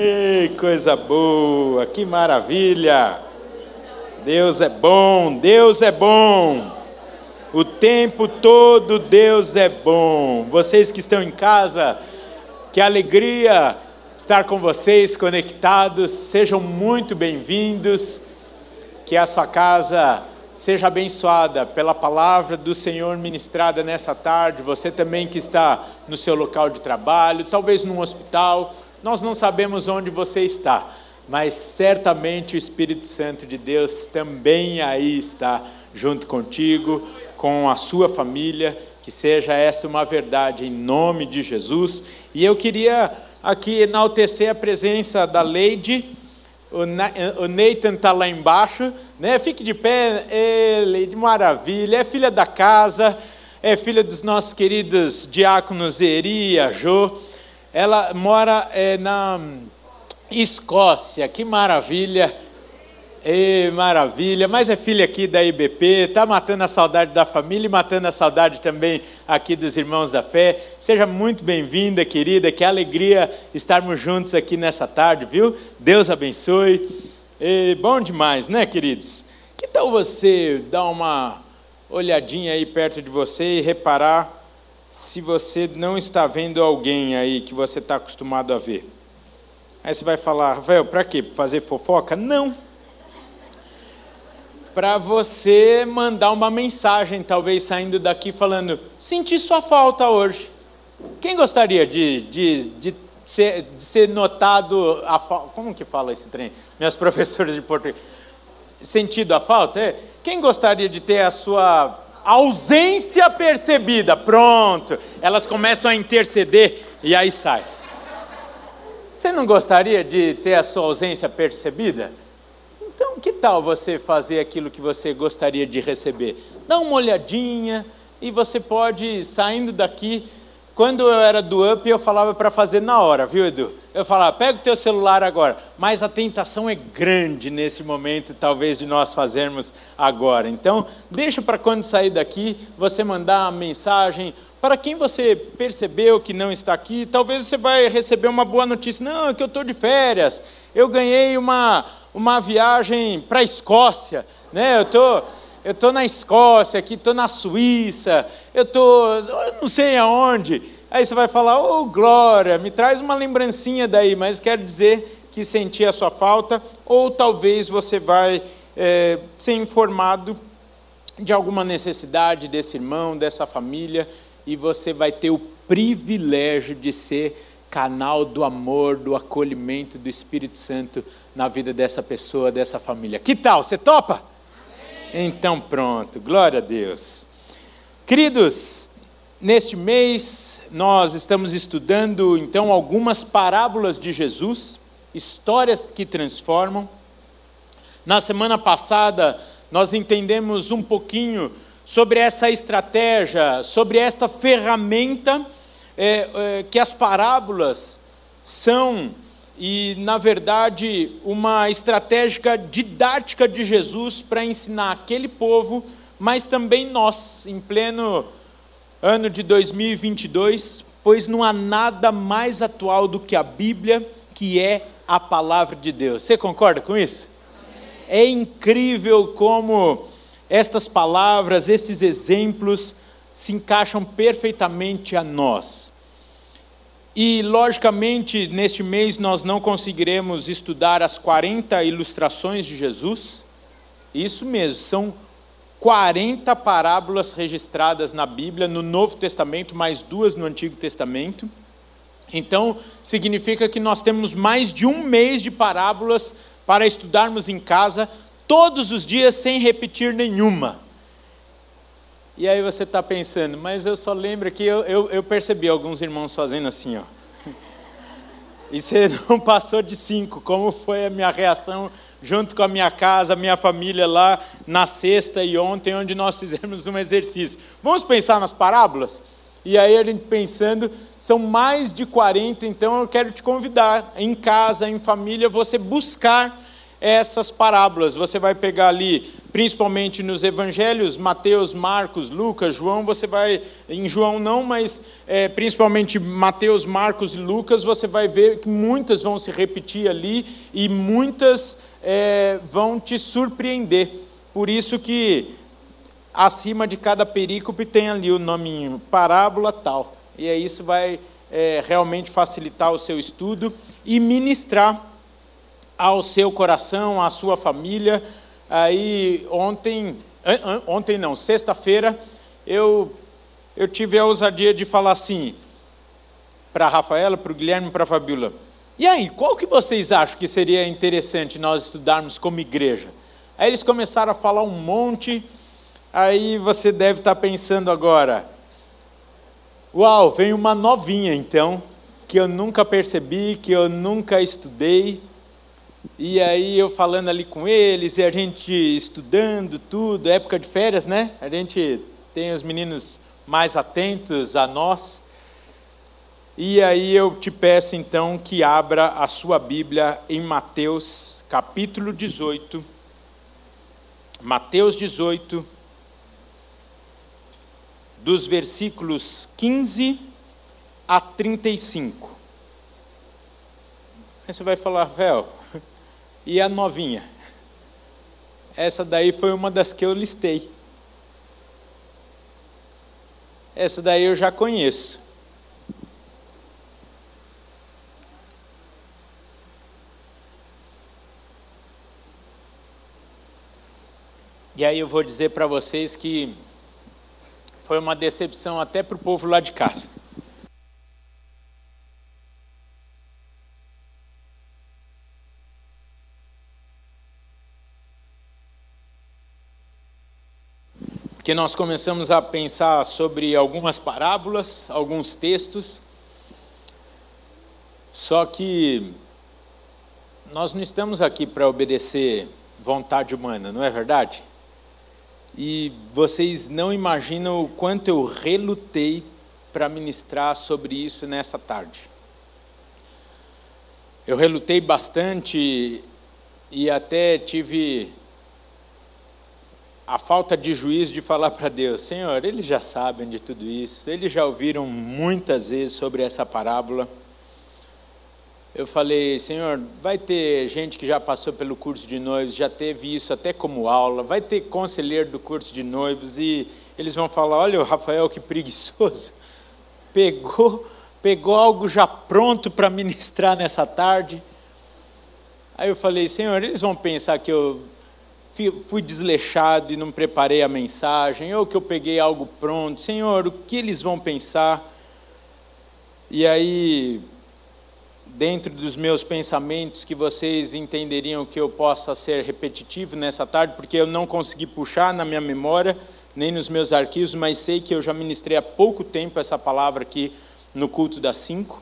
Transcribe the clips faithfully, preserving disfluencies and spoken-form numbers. Ei, coisa boa, que maravilha! Deus é bom, Deus é bom. O tempo todo Deus é bom. Vocês que estão em casa, que alegria estar com vocês conectados. Sejam muito bem-vindos. Que a sua casa seja abençoada pela palavra do Senhor ministrada nessa tarde. Você também que está no seu local de trabalho, talvez num hospital. Nós não sabemos onde você está, mas certamente o Espírito Santo de Deus também aí está, junto contigo, com a sua família. Que seja essa uma verdade, em nome de Jesus. E eu queria aqui enaltecer a presença da Lady. O Nathan está lá embaixo, né? Fique de pé, é, Lady, maravilha, é filha da casa, é filha dos nossos queridos diáconos Eri e Jô. Ela mora é, na Escócia, que maravilha, Ei, maravilha, mas é filha aqui da I B P, está matando a saudade da família e matando a saudade também aqui dos irmãos da fé. Seja muito bem-vinda, querida, que alegria estarmos juntos aqui nessa tarde, viu? Deus abençoe. Ei, bom demais, né, queridos? Que tal você dar uma olhadinha aí perto de você e reparar se você não está vendo alguém aí que você está acostumado a ver? Aí você vai falar, Rafael, para quê? Para fazer fofoca? Não. Para você mandar uma mensagem, talvez saindo daqui falando, senti sua falta hoje. Quem gostaria de, de, de, ser, de ser notado a falta? Como que fala esse trem? Minhas professoras de português. Sentido a falta? É. Quem gostaria de ter a sua ausência percebida? Pronto, elas começam a interceder e aí sai. Você não gostaria de ter a sua ausência percebida? Então, que tal você fazer aquilo que você gostaria de receber? Dá uma olhadinha e você pode, saindo daqui, quando eu era do U P, eu falava para fazer na hora, viu, Edu? Eu falava, pega o teu celular agora. Mas a tentação é grande nesse momento, talvez, de nós fazermos agora. Então, deixa para quando sair daqui, você mandar a mensagem para quem você percebeu que não está aqui. Talvez você vai receber uma boa notícia. Não, é que eu estou de férias. Eu ganhei uma, uma viagem para a Escócia, né? Eu tô, eu tô na Escócia aqui, estou na Suíça, eu tô, eu não sei aonde. Aí você vai falar, ô oh, Glória, me traz uma lembrancinha daí, mas quer dizer que senti a sua falta, ou talvez você vai é, ser informado de alguma necessidade desse irmão, dessa família, e você vai ter o privilégio de ser canal do amor, do acolhimento do Espírito Santo na vida dessa pessoa, dessa família. Que tal? Você topa? Amém. Então pronto, glória a Deus. Queridos, neste mês nós estamos estudando, então, algumas parábolas de Jesus, histórias que transformam. Na semana passada, nós entendemos um pouquinho sobre essa estratégia, sobre esta ferramenta é, é, que as parábolas são, e, na verdade, uma estratégia didática de Jesus para ensinar aquele povo, mas também nós, em pleno ano de dois mil e vinte e dois, pois não há nada mais atual do que a Bíblia, que é a palavra de Deus. Você concorda com isso? É incrível como estas palavras, esses exemplos, se encaixam perfeitamente a nós. E, logicamente, neste mês nós não conseguiremos estudar as quarenta ilustrações de Jesus. Isso mesmo, são quarenta parábolas registradas na Bíblia, no Novo Testamento, mais duas no Antigo Testamento. Então, significa que nós temos mais de um mês de parábolas para estudarmos em casa, todos os dias, sem repetir nenhuma. E aí você está pensando, mas eu só lembro que eu, eu, eu percebi alguns irmãos fazendo assim, ó. E você não passou de cinco, como foi a minha reação junto com a minha casa, a minha família lá na sexta e ontem, onde nós fizemos um exercício. Vamos pensar nas parábolas? E aí a gente pensando, são mais de quarenta, então eu quero te convidar, em casa, em família, você buscar essas parábolas. Você vai pegar ali, principalmente nos evangelhos, Mateus, Marcos, Lucas, João, você vai, em João não, mas é, principalmente Mateus, Marcos e Lucas, você vai ver que muitas vão se repetir ali e muitas é, vão te surpreender. Por isso que acima de cada perícope tem ali o nominho, parábola tal, e aí isso vai é, realmente facilitar o seu estudo e ministrar ao seu coração, à sua família. Aí ontem, ontem não, sexta-feira, eu, eu tive a ousadia de falar assim, para a Rafaela, para o Guilherme e para a Fabíola, e aí, qual que vocês acham que seria interessante nós estudarmos como igreja? Aí eles começaram a falar um monte, aí você deve estar pensando agora, uau, vem uma novinha então, que eu nunca percebi, que eu nunca estudei. E aí eu falando ali com eles, e a gente estudando tudo, época de férias, né? A gente tem os meninos mais atentos a nós. E aí eu te peço então que abra a sua Bíblia em Mateus, capítulo dezoito. Mateus dezoito, dos versículos quinze a trinta e cinco. Aí você vai falar, Rafael, e a novinha? Essa daí foi uma das que eu listei. Essa daí eu já conheço. E aí eu vou dizer para vocês que foi uma decepção até para o povo lá de casa. Que nós começamos a pensar sobre algumas parábolas, alguns textos, só que nós não estamos aqui para obedecer vontade humana, não é verdade? E vocês não imaginam o quanto eu relutei para ministrar sobre isso nessa tarde. Eu relutei bastante e até tive a falta de juízo de falar para Deus, Senhor, eles já sabem de tudo isso, eles já ouviram muitas vezes sobre essa parábola. Eu falei, Senhor, vai ter gente que já passou pelo curso de noivos, já teve isso até como aula, vai ter conselheiro do curso de noivos e eles vão falar, olha o Rafael que preguiçoso, pegou, pegou algo já pronto para ministrar nessa tarde. Aí eu falei, Senhor, eles vão pensar que eu fui desleixado e não preparei a mensagem, ou que eu peguei algo pronto, Senhor, o que eles vão pensar? E aí, dentro dos meus pensamentos, que vocês entenderiam que eu possa ser repetitivo nessa tarde, porque eu não consegui puxar na minha memória, nem nos meus arquivos, mas sei que eu já ministrei há pouco tempo essa palavra aqui no culto das cinco,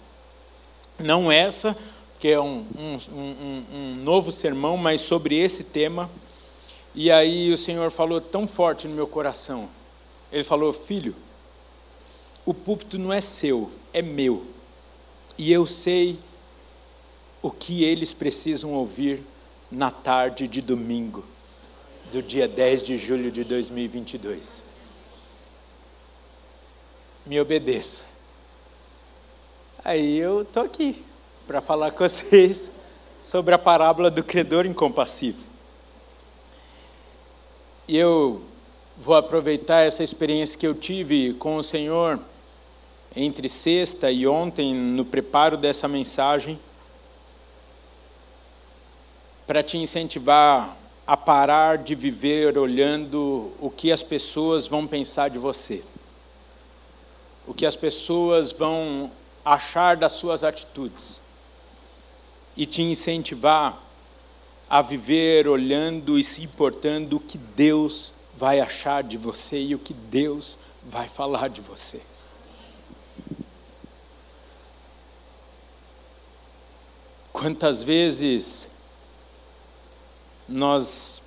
não essa, porque é um, um, um, um novo sermão, mas sobre esse tema. E aí o Senhor falou tão forte no meu coração, Ele falou, filho, o púlpito não é seu, é meu, e eu sei o que eles precisam ouvir na tarde de domingo, do dia dez de julho de dois mil e vinte e dois, me obedeça. Aí eu estou aqui para falar com vocês sobre a parábola do credor incompassivo. E eu vou aproveitar essa experiência que eu tive com o Senhor entre sexta e ontem, no preparo dessa mensagem, para te incentivar a parar de viver olhando o que as pessoas vão pensar de você, o que as pessoas vão achar das suas atitudes, e te incentivar a viver olhando e se importando o que Deus vai achar de você e o que Deus vai falar de você. Quantas vezes nós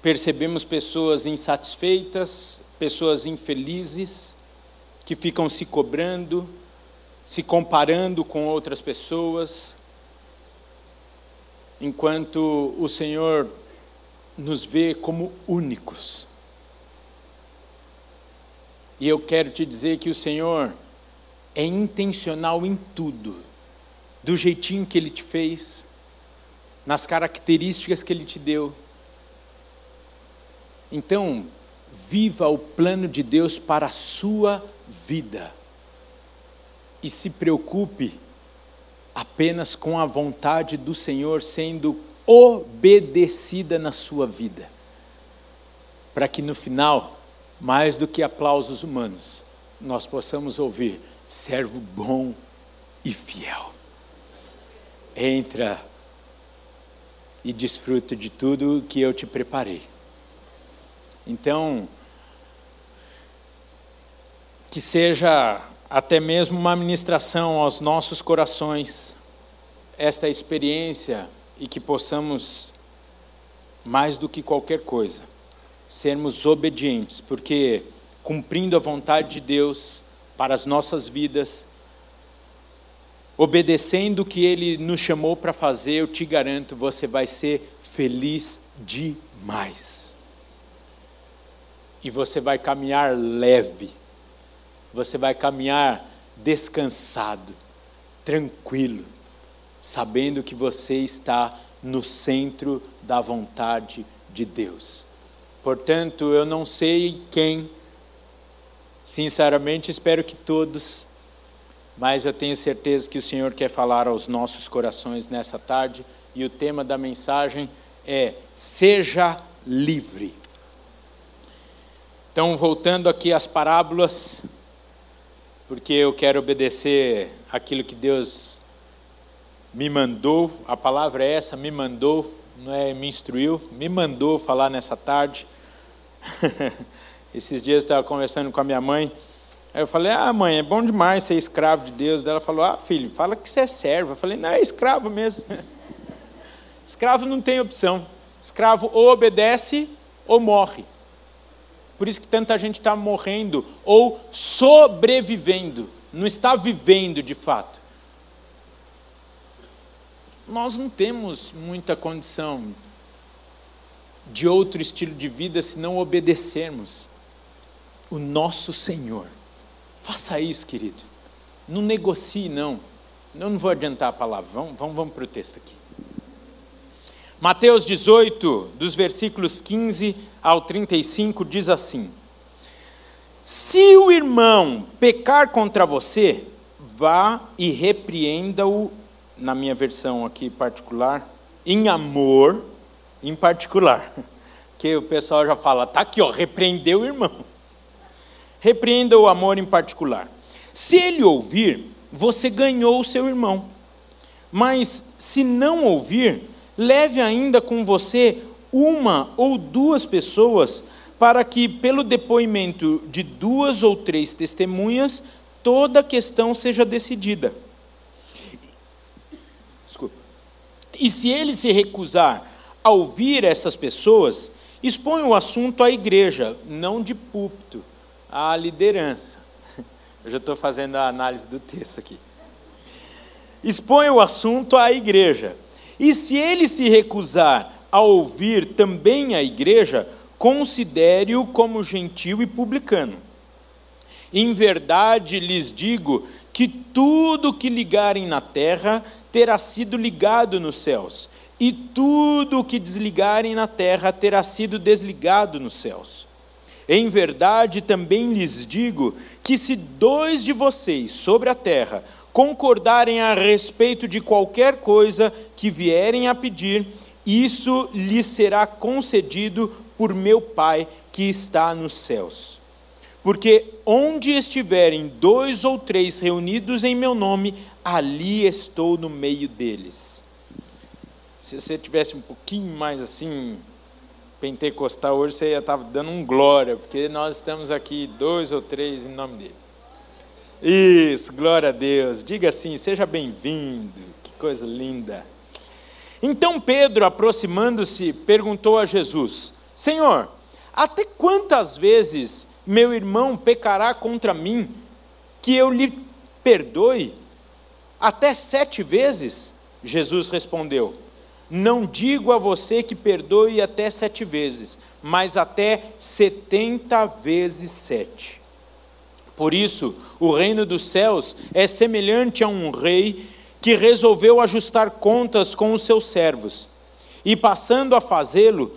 percebemos pessoas insatisfeitas, pessoas infelizes, que ficam se cobrando, se comparando com outras pessoas, enquanto o Senhor nos vê como únicos. E eu quero te dizer que o Senhor é intencional em tudo, do jeitinho que Ele te fez, nas características que Ele te deu. Então, viva o plano de Deus para a sua vida e se preocupe apenas com a vontade do Senhor sendo obedecida na sua vida, para que no final, mais do que aplausos humanos, nós possamos ouvir: servo bom e fiel, entra e desfruta de tudo que eu te preparei. Então, que seja até mesmo uma ministração aos nossos corações, esta experiência, e que possamos, mais do que qualquer coisa, sermos obedientes, porque cumprindo a vontade de Deus para as nossas vidas, obedecendo o que Ele nos chamou para fazer, eu te garanto, você vai ser feliz demais. E você vai caminhar leve, você vai caminhar descansado, tranquilo, sabendo que você está no centro da vontade de Deus. Portanto, eu não sei quem, sinceramente espero que todos, mas eu tenho certeza que o Senhor quer falar aos nossos corações nessa tarde, e o tema da mensagem é: seja livre. Então, voltando aqui às parábolas, porque eu quero obedecer aquilo que Deus me mandou, a palavra é essa, me mandou, não é me instruiu, me mandou falar nessa tarde. Esses dias eu estava conversando com a minha mãe, aí eu falei: ah, mãe, é bom demais ser escravo de Deus. Daí ela falou: ah, filho, fala que você é servo. Eu falei: não, é escravo mesmo. Escravo não tem opção, escravo ou obedece ou morre. Por isso que tanta gente está morrendo ou sobrevivendo, não está vivendo de fato. Nós não temos muita condição de outro estilo de vida se não obedecermos o nosso Senhor. Faça isso, querido. Não negocie, não. Eu não vou adiantar a palavra, vamos, vamos, vamos para o texto aqui. Mateus dezoito, dos versículos quinze ao trinta e cinco, diz assim: se o irmão pecar contra você, vá e repreenda-o, na minha versão aqui particular, em amor, em particular, que o pessoal já fala, tá aqui ó, repreendeu o irmão, repreenda o amor em particular. Se ele ouvir, você ganhou o seu irmão, mas se não ouvir, leve ainda com você uma ou duas pessoas, para que, pelo depoimento de duas ou três testemunhas, toda a questão seja decidida. Desculpa. E se ele se recusar a ouvir essas pessoas, expõe o assunto à igreja, não de púlpito, à liderança. Eu já estou fazendo a análise do texto aqui. Expõe o assunto à igreja. E se ele se recusar a ouvir também a igreja, considere-o como gentil e publicano. Em verdade lhes digo que tudo que ligarem na terra terá sido ligado nos céus, e tudo que desligarem na terra terá sido desligado nos céus. Em verdade também lhes digo que se dois de vocês sobre a terra concordarem a respeito de qualquer coisa que vierem a pedir, isso lhes será concedido por meu Pai que está nos céus. Porque onde estiverem dois ou três reunidos em meu nome, ali estou no meio deles. Se você tivesse um pouquinho mais assim, pentecostal hoje, você ia estar dando um glória, porque nós estamos aqui dois ou três em nome dele. Isso, glória a Deus, diga assim, seja bem-vindo, que coisa linda. Então Pedro, aproximando-se, perguntou a Jesus: Senhor, até quantas vezes meu irmão pecará contra mim, que eu lhe perdoe? Até sete vezes? Jesus respondeu: Não digo a você que perdoe até sete vezes, mas até setenta vezes sete. Por isso, o reino dos céus é semelhante a um rei que resolveu ajustar contas com os seus servos. E passando a fazê-lo,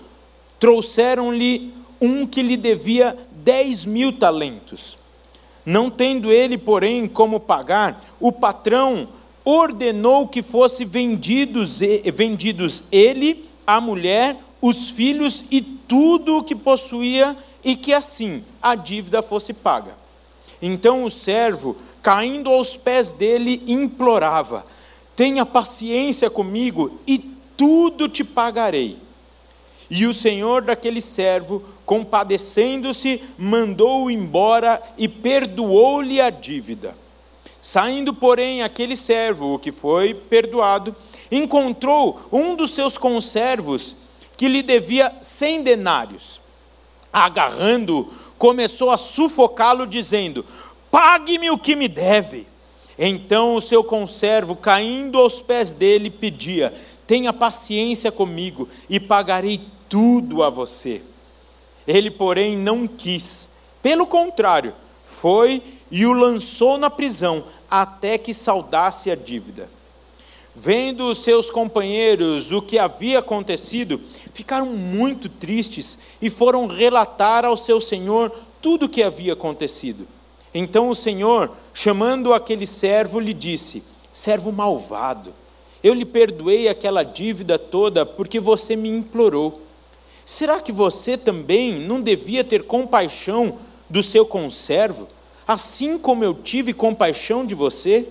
trouxeram-lhe um que lhe devia dez mil talentos. Não tendo ele, porém, como pagar, o patrão ordenou que fosse vendidos, vendidos ele, a mulher, os filhos e tudo o que possuía, e que assim a dívida fosse paga. Então o servo, caindo aos pés dele, implorava: tenha paciência comigo e tudo te pagarei. E o senhor daquele servo, compadecendo-se, mandou-o embora e perdoou-lhe a dívida. Saindo, porém, aquele servo, o que foi perdoado, encontrou um dos seus conservos que lhe devia cem denários. Agarrando-o, começou a sufocá-lo, dizendo: pague-me o que me deve. Então o seu conservo, caindo aos pés dele, pedia: tenha paciência comigo e pagarei tudo a você. Ele, porém, não quis. Pelo contrário, foi e o lançou na prisão, até que saudasse a dívida. Vendo os seus companheiros o que havia acontecido, ficaram muito tristes e foram relatar ao seu senhor tudo o que havia acontecido. Então o senhor, chamando aquele servo, lhe disse: servo malvado, eu lhe perdoei aquela dívida toda porque você me implorou. Será que você também não devia ter compaixão do seu conservo, assim como eu tive compaixão de você?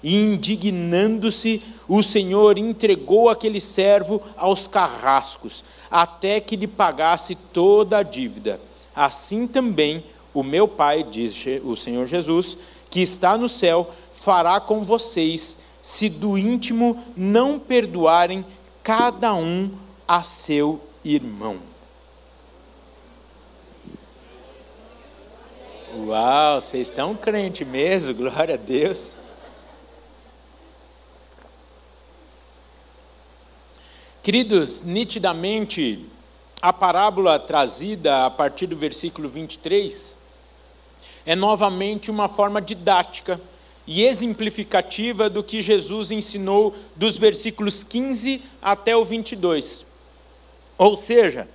E indignando-se, o senhor entregou aquele servo aos carrascos, até que lhe pagasse toda a dívida. Assim também o meu Pai, diz o Senhor Jesus, que está no céu, fará com vocês, se do íntimo não perdoarem cada um a seu irmão. Uau, vocês estão crentes mesmo, glória a Deus. Queridos, nitidamente, a parábola trazida a partir do versículo vinte e três é novamente uma forma didática e exemplificativa do que Jesus ensinou dos versículos quinze até o vinte e dois. Ou seja,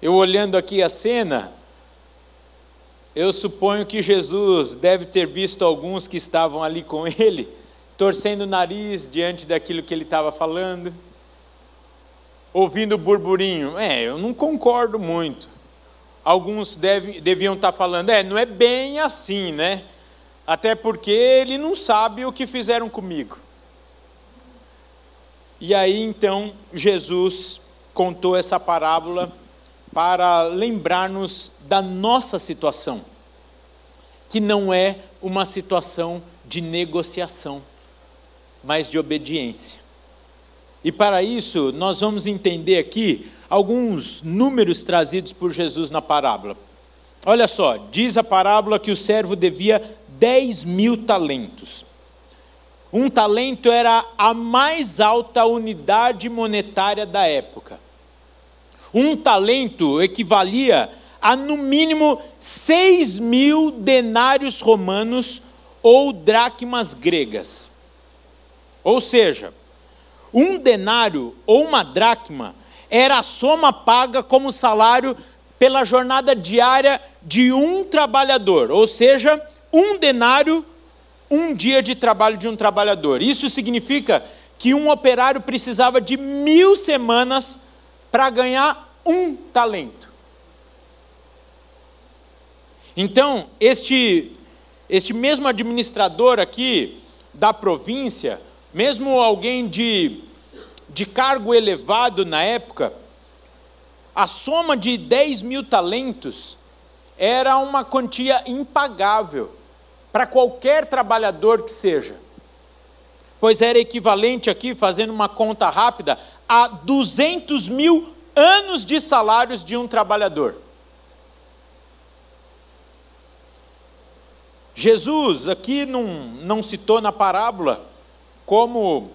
eu olhando aqui a cena, eu suponho que Jesus deve ter visto alguns que estavam ali com ele, torcendo o nariz diante daquilo que ele estava falando, ouvindo o burburinho. É, eu não concordo muito. Alguns deve, deviam estar falando: é, não é bem assim, né? Até porque ele não sabe o que fizeram comigo. E aí então Jesus contou essa parábola para lembrar-nos da nossa situação, que não é uma situação de negociação, mas de obediência. E para isso, nós vamos entender aqui alguns números trazidos por Jesus na parábola. Olha só, diz a parábola que o servo devia dez mil talentos. Um talento era a mais alta unidade monetária da época. Um talento equivalia a, no mínimo, seis mil denários romanos ou dracmas gregas. Ou seja, um denário ou uma dracma era a soma paga como salário pela jornada diária de um trabalhador. Ou seja, um denário, um dia de trabalho de um trabalhador. Isso significa que um operário precisava de mil semanas para ganhar um talento. Então, este, este mesmo administrador aqui da província, mesmo alguém de, de cargo elevado na época, a soma de dez mil talentos era uma quantia impagável para qualquer trabalhador que seja, pois era equivalente aqui, fazendo uma conta rápida, a duzentos mil anos de salários de um trabalhador. Jesus aqui não, não citou na parábola como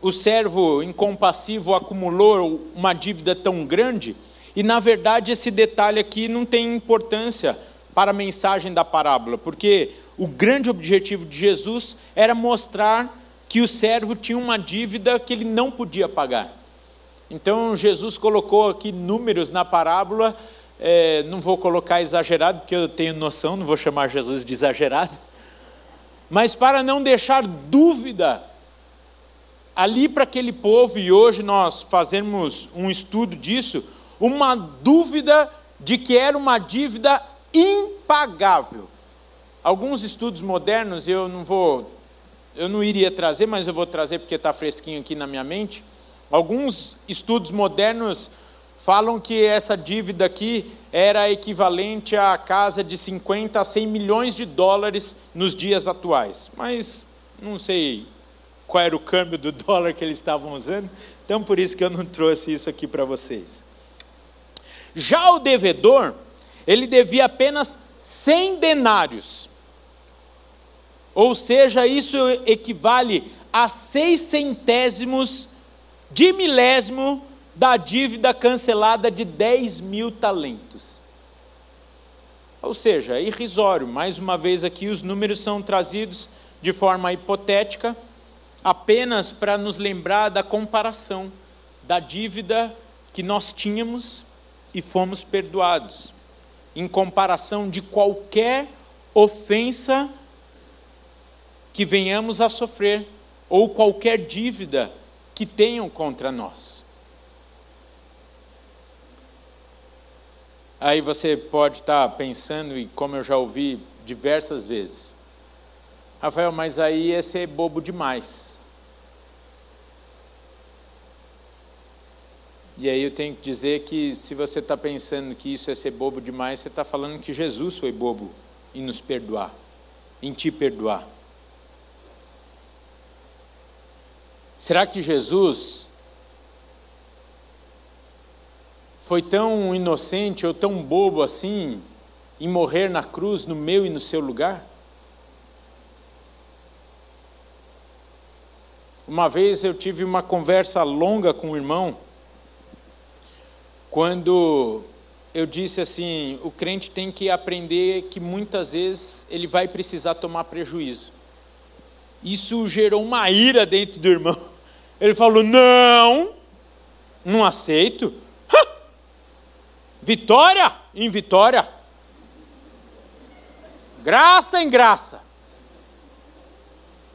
o servo incompassivo acumulou uma dívida tão grande? E, na verdade, esse detalhe aqui não tem importância para a mensagem da parábola, porque o grande objetivo de Jesus era mostrar que o servo tinha uma dívida que ele não podia pagar. Então, Jesus colocou aqui números na parábola, é, não vou colocar exagerado, porque eu tenho noção, não vou chamar Jesus de exagerado, mas para não deixar dúvida ali para aquele povo, e hoje nós fazemos um estudo disso, uma dúvida de que era uma dívida impagável. Alguns estudos modernos, eu não vou, eu não iria trazer, mas eu vou trazer porque está fresquinho aqui na minha mente. Alguns estudos modernos falam que essa dívida aqui era equivalente à casa de cinquenta a cem milhões de dólares nos dias atuais, mas não sei qual era o câmbio do dólar que eles estavam usando, então por isso que eu não trouxe isso aqui para vocês. Já o devedor, ele devia apenas cem denários, ou seja, isso equivale a seis centésimos de milésimo da dívida cancelada de dez mil talentos, ou seja, irrisório. Mais uma vez aqui os números são trazidos de forma hipotética, apenas para nos lembrar da comparação da dívida que nós tínhamos e fomos perdoados, em comparação de qualquer ofensa que venhamos a sofrer, ou qualquer dívida que tenham contra nós. Aí você pode estar pensando, e como eu já ouvi diversas vezes, Rafael, mas aí é ser bobo demais. E aí eu tenho que dizer que se você está pensando que isso é ser bobo demais, você está falando que Jesus foi bobo em nos perdoar, em te perdoar. Será que Jesus foi tão inocente ou tão bobo assim em morrer na cruz no meu e no seu lugar? Uma vez eu tive uma conversa longa com um irmão, quando eu disse assim, o crente tem que aprender que muitas vezes ele vai precisar tomar prejuízo. Isso gerou uma ira dentro do irmão. Ele falou, não, não aceito. Ha! Vitória em vitória. Graça em graça.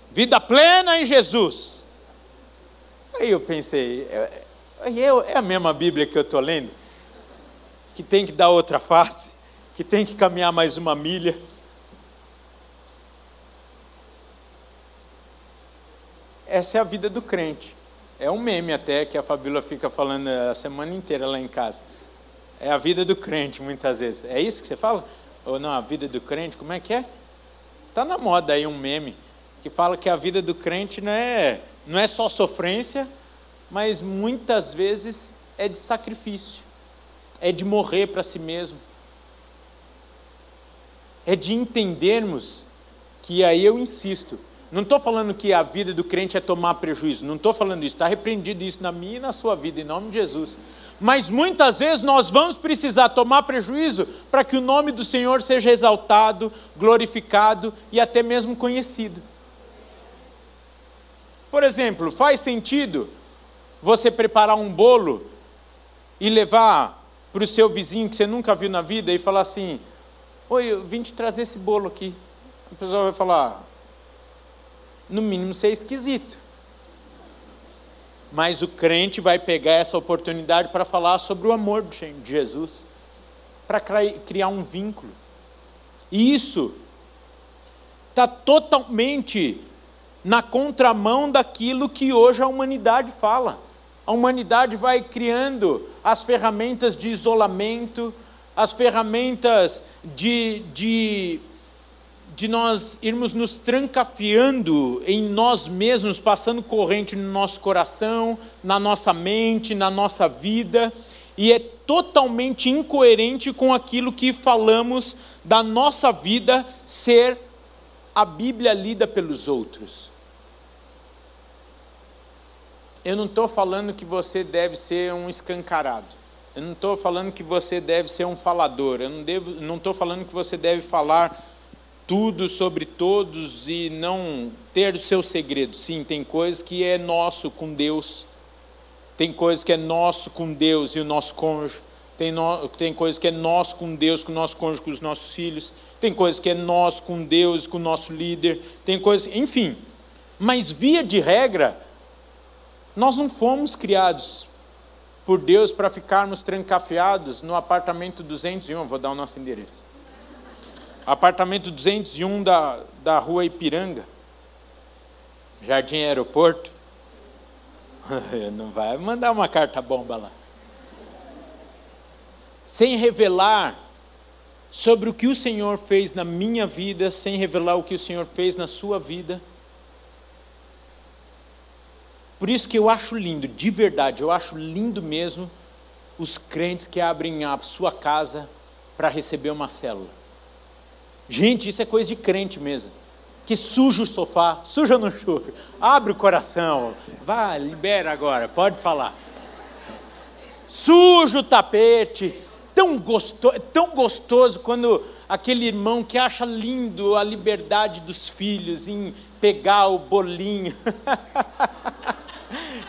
Vida plena em Jesus. Aí eu pensei... Eu, Eu, é a mesma Bíblia que eu estou lendo, que tem que dar outra face, que tem que caminhar mais uma milha. Essa é a vida do crente. É um meme até que a Fabíola fica falando a semana inteira lá em casa. É a vida do crente muitas vezes. É isso que você fala? Ou não, a vida do crente, como é que é? Está na moda aí um meme que fala que a vida do crente não é, não é só sofrência, mas muitas vezes é de sacrifício, é de morrer para si mesmo, é de entendermos que, aí eu insisto, não estou falando que a vida do crente é tomar prejuízo, não estou falando isso, está repreendido isso na minha e na sua vida, em nome de Jesus, mas muitas vezes nós vamos precisar tomar prejuízo para que o nome do Senhor seja exaltado, glorificado e até mesmo conhecido. Por exemplo, faz sentido você preparar um bolo e levar para o seu vizinho que você nunca viu na vida e falar assim, oi, eu vim te trazer esse bolo aqui? A pessoa vai falar, no mínimo você é esquisito. Mas o crente vai pegar essa oportunidade para falar sobre o amor de Jesus, para criar um vínculo. E isso está totalmente na contramão daquilo que hoje a humanidade fala. A humanidade vai criando as ferramentas de isolamento, as ferramentas de, de, de nós irmos nos trancafiando em nós mesmos, passando corrente no nosso coração, na nossa mente, na nossa vida, e é totalmente incoerente com aquilo que falamos da nossa vida ser a Bíblia lida pelos outros. Eu não estou falando que você deve ser um escancarado. Eu não estou falando que você deve ser um falador. Eu não devo, não estou falando que você deve falar tudo sobre todos e não ter o seu segredo. Sim, tem coisas que é nosso com Deus. Tem coisas que é nosso com Deus e o nosso cônjuge. Tem, no, tem coisas que é nosso com Deus, com o nosso cônjuge, com os nossos filhos. Tem coisas que é nosso com Deus, com o nosso líder. Tem coisas, enfim. Mas via de regra, nós não fomos criados por Deus para ficarmos trancafiados no apartamento duzentos e um. Vou dar o nosso endereço. Apartamento duzentos e um da, da rua Ipiranga, Jardim Aeroporto. Não vai mandar uma carta bomba lá. Sem revelar sobre o que o Senhor fez na minha vida, sem revelar o que o Senhor fez na sua vida. Por isso que eu acho lindo, de verdade, eu acho lindo mesmo os crentes que abrem a sua casa para receber uma célula. Gente, isso é coisa de crente mesmo. Que suja o sofá, suja no choro, abre o coração, vai, libera agora, pode falar. Suja o tapete, tão gostoso, tão gostoso quando aquele irmão que acha lindo a liberdade dos filhos em pegar o bolinho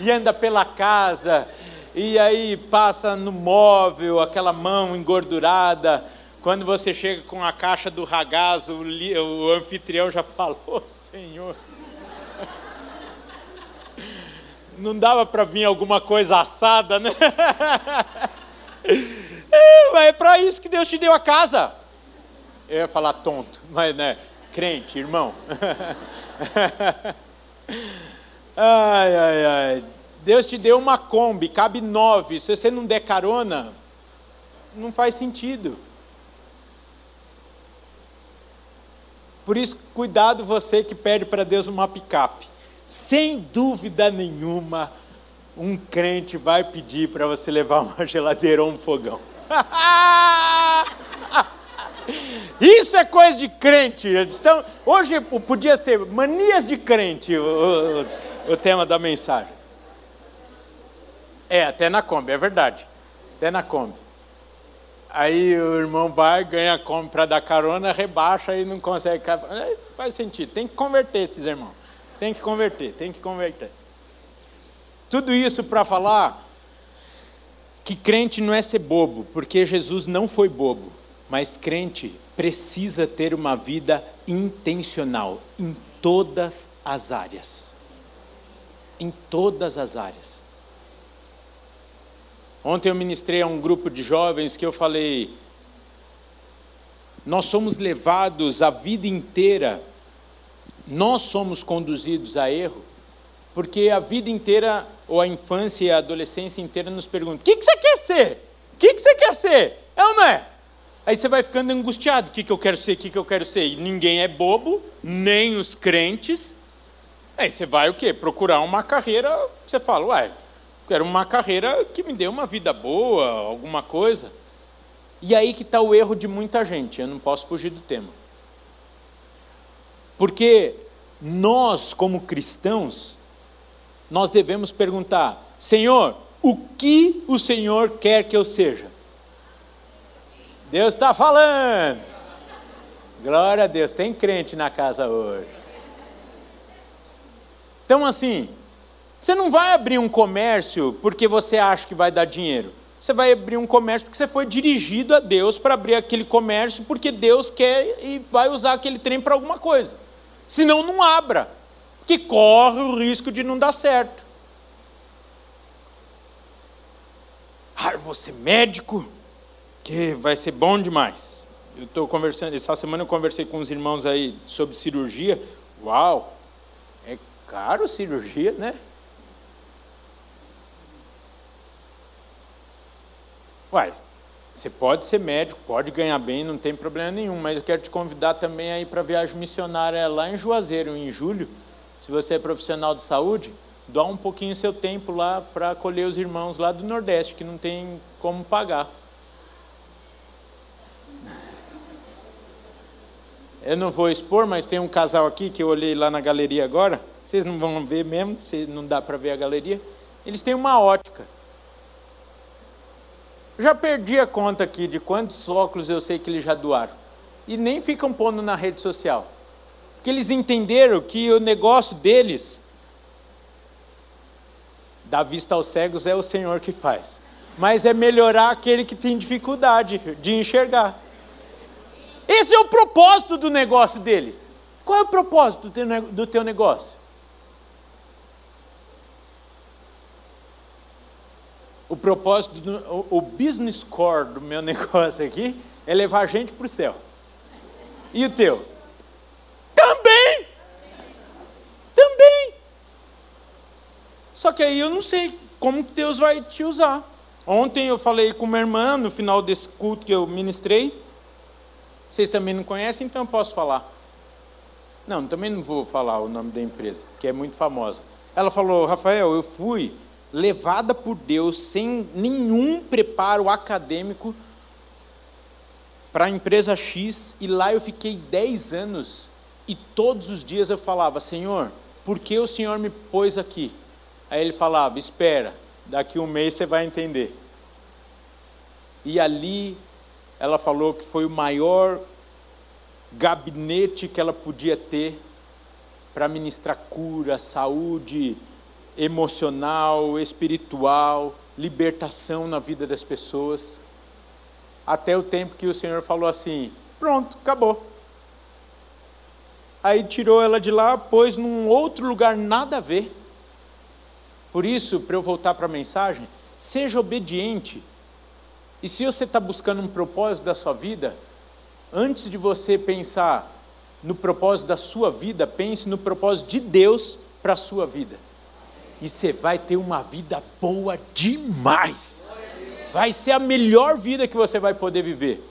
e anda pela casa, e aí passa no móvel, aquela mão engordurada. Quando você chega com a caixa do ragazzo, o anfitrião já falou, oh, Senhor, não dava para vir alguma coisa assada, né? É, é para isso que Deus te deu a casa. Eu ia falar tonto, mas né, crente, irmão. Ai, ai, ai. Deus te deu uma Kombi, cabe nove, se você não der carona, não faz sentido. Por isso, cuidado você que pede para Deus uma picape. Sem dúvida nenhuma, um crente vai pedir para você levar uma geladeira ou um fogão. Isso é coisa de crente. Então, hoje podia ser manias de crente o, o, o tema da mensagem. É, até na Kombi, é verdade. Até na Kombi. Aí o irmão vai, ganha a Kombi para dar carona, rebaixa e não consegue. Faz sentido, tem que converter esses irmãos. Tem que converter, tem que converter. Tudo isso para falar que crente não é ser bobo, porque Jesus não foi bobo, mas crente precisa ter uma vida intencional em todas as áreas. Em todas as áreas. Ontem eu ministrei a um grupo de jovens que eu falei, nós somos levados a vida inteira, nós somos conduzidos a erro, porque a vida inteira, ou a infância e a adolescência inteira nos perguntam, o que, que você quer ser? O que, que você quer ser? É ou não é? Aí você vai ficando angustiado, o que, que eu quero ser, o que, que eu quero ser? E ninguém é bobo, nem os crentes. Aí você vai o quê? Procurar uma carreira, você fala, uai, quero uma carreira que me dê uma vida boa, alguma coisa. E aí que está o erro de muita gente, eu não posso fugir do tema. Porque nós, como cristãos, nós devemos perguntar, Senhor, o que o Senhor quer que eu seja? Deus está falando. Glória a Deus, tem crente na casa hoje. Então assim, você não vai abrir um comércio porque você acha que vai dar dinheiro. Você vai abrir um comércio porque você foi dirigido a Deus para abrir aquele comércio, porque Deus quer e vai usar aquele trem para alguma coisa. Senão não abra, porque corre o risco de não dar certo. Ah, eu vou ser médico, que vai ser bom demais. Eu estou conversando, essa semana eu conversei com uns irmãos aí sobre cirurgia. Uau, é caro cirurgia, né? Uai, você pode ser médico, pode ganhar bem, não tem problema nenhum, mas eu quero te convidar também aí para a viagem missionária lá em Juazeiro, em julho. Se você é profissional de saúde, doa um pouquinho do seu tempo lá para acolher os irmãos lá do Nordeste, que não tem como pagar. Eu não vou expor, mas tem um casal aqui que eu olhei lá na galeria agora, vocês não vão ver mesmo, não dá para ver a galeria, eles têm uma ótica. Já perdi a conta aqui de quantos óculos eu sei que eles já doaram. E nem ficam pondo na rede social. Porque eles entenderam que o negócio deles, dar vista aos cegos é o Senhor que faz. Mas é melhorar aquele que tem dificuldade de enxergar. Esse é o propósito do negócio deles. Qual é o propósito do teu negócio? O propósito, do, o business core do meu negócio aqui é levar a gente para o céu. E o teu? Também! Também! Só que aí eu não sei como Deus vai te usar. Ontem eu falei com minha irmã, no final desse culto que eu ministrei. Vocês também não conhecem, então eu posso falar. Não, também não vou falar o nome da empresa, que é muito famosa. Ela falou, Rafael, eu fui levada por Deus, sem nenhum preparo acadêmico, para a empresa X, e lá eu fiquei dez anos, e todos os dias eu falava, Senhor, por que o Senhor me pôs aqui? Aí ele falava, espera, daqui um mês você vai entender. E ali, ela falou que foi o maior gabinete que ela podia ter, para ministrar cura, saúde emocional, espiritual, libertação na vida das pessoas, até o tempo que o Senhor falou assim, pronto, acabou. Aí tirou ela de lá, pôs num outro lugar nada a ver. Por isso, para eu voltar para a mensagem, seja obediente. E se você está buscando um propósito da sua vida, antes de você pensar no propósito da sua vida, pense no propósito de Deus para a sua vida. E você vai ter uma vida boa demais. Vai ser a melhor vida que você vai poder viver.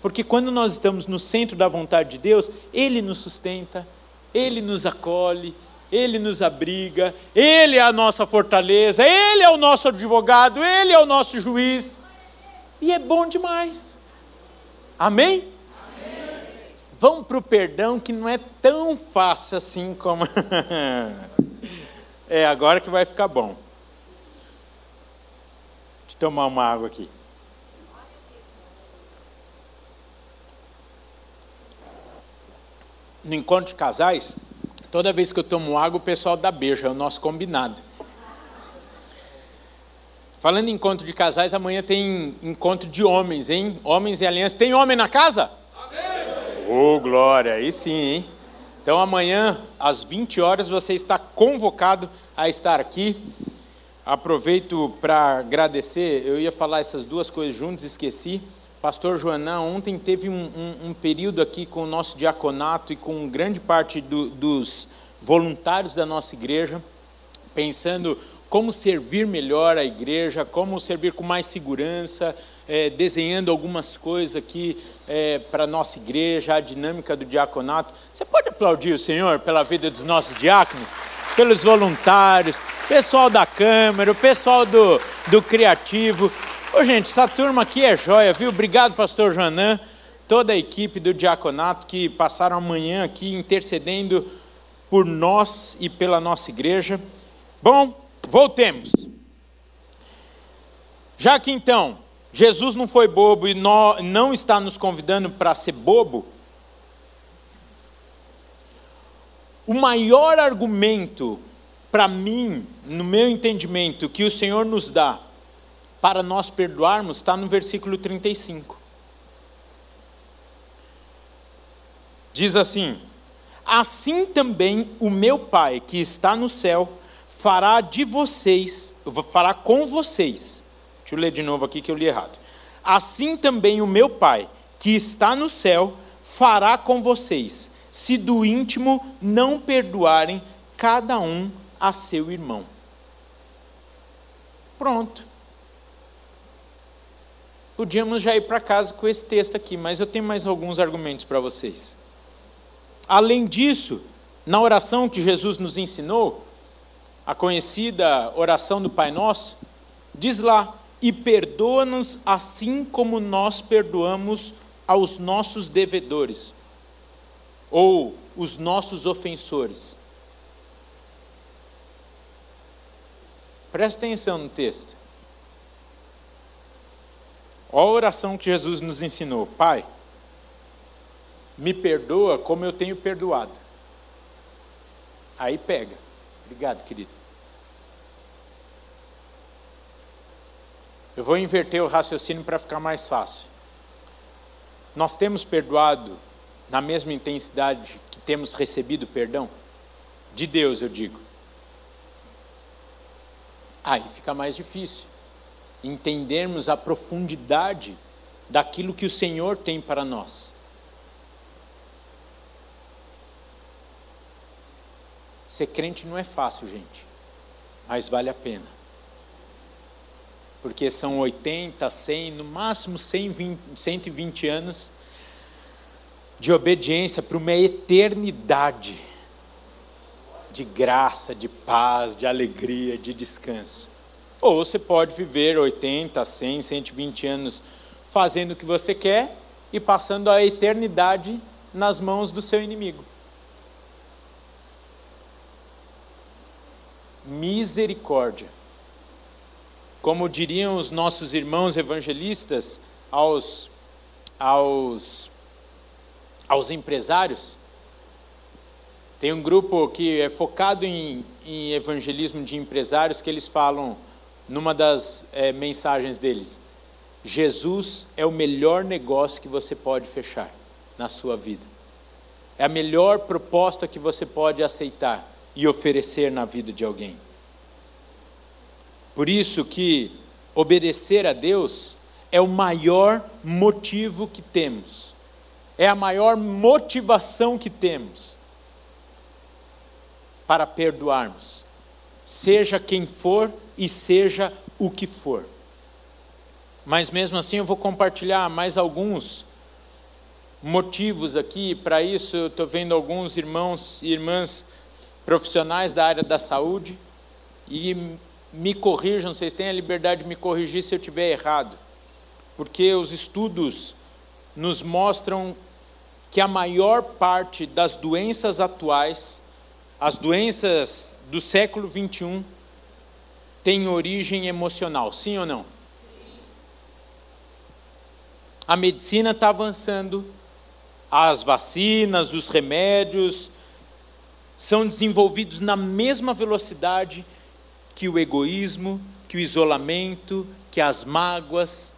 Porque quando nós estamos no centro da vontade de Deus, Ele nos sustenta, Ele nos acolhe, Ele nos abriga, Ele é a nossa fortaleza, Ele é o nosso advogado, Ele é o nosso juiz. E é bom demais. Amém? Amém. Vamos para o perdão, que não é tão fácil assim como... É, agora que vai ficar bom. Deixa eu tomar uma água aqui. No encontro de casais, toda vez que eu tomo água, o pessoal dá beijo, é o nosso combinado. Falando em encontro de casais, amanhã tem encontro de homens, hein? Homens e aliança. Tem homem na casa? Amém! Ô, glória, aí sim, hein? Então amanhã, às vinte horas, você está convocado a estar aqui. Aproveito para agradecer, eu ia falar essas duas coisas juntas, esqueci. Pastor Joanã ontem teve um, um, um período aqui com o nosso diaconato e com grande parte do, dos voluntários da nossa igreja, pensando como servir melhor a igreja, como servir com mais segurança, é, desenhando algumas coisas aqui é, para a nossa igreja, a dinâmica do diaconato. Você pode aplaudir o Senhor pela vida dos nossos diáconos, pelos voluntários, pessoal da câmera, o pessoal do, do criativo. Ô gente, essa turma aqui é joia, viu? Obrigado, pastor Joanã, toda a equipe do diaconato que passaram amanhã aqui intercedendo por nós e pela nossa igreja. Bom, voltemos. Já que então Jesus não foi bobo e não está nos convidando para ser bobo, o maior argumento para mim, no meu entendimento, que o Senhor nos dá para nós perdoarmos, está no versículo trinta e cinco. Diz assim: assim também o meu Pai que está no céu fará de vocês, fará com vocês. Deixa eu ler de novo aqui que eu li errado. Assim também o meu Pai, que está no céu, fará com vocês, se do íntimo não perdoarem cada um a seu irmão. Pronto. Podíamos já ir para casa com esse texto aqui, mas eu tenho mais alguns argumentos para vocês. Além disso, na oração que Jesus nos ensinou, a conhecida oração do Pai Nosso, diz lá, e perdoa-nos assim como nós perdoamos aos nossos devedores, ou os nossos ofensores. Presta atenção no texto. Olha a oração que Jesus nos ensinou. Pai, me perdoa como eu tenho perdoado. Aí pega. Obrigado, querido. Eu vou inverter o raciocínio para ficar mais fácil. Nós temos perdoado na mesma intensidade que temos recebido perdão? De Deus, eu digo. Aí fica mais difícil entendermos a profundidade daquilo que o Senhor tem para nós. Ser crente não é fácil, gente, mas vale a pena, porque são oitenta, cem, no máximo cento e vinte anos de obediência para uma eternidade de graça, de paz, de alegria, de descanso. Ou você pode viver oitenta, cem, cento e vinte anos fazendo o que você quer e passando a eternidade nas mãos do seu inimigo. Misericórdia. Como diriam os nossos irmãos evangelistas aos, aos, aos empresários, tem um grupo que é focado em, em evangelismo de empresários que eles falam numa das é, mensagens deles: Jesus é o melhor negócio que você pode fechar na sua vida. É a melhor proposta que você pode aceitar e oferecer na vida de alguém. Por isso que obedecer a Deus é o maior motivo que temos. É a maior motivação que temos para perdoarmos. Seja quem for e seja o que for. Mas mesmo assim eu vou compartilhar mais alguns motivos aqui. Para isso eu estou vendo alguns irmãos e irmãs profissionais da área da saúde, e me corrijam, vocês têm a liberdade de me corrigir se eu estiver errado, porque os estudos nos mostram que a maior parte das doenças atuais, as doenças do século vinte e um, tem origem emocional, sim ou não? Sim. A medicina está avançando, as vacinas, os remédios são desenvolvidos na mesma velocidade que o egoísmo, que o isolamento, que as mágoas,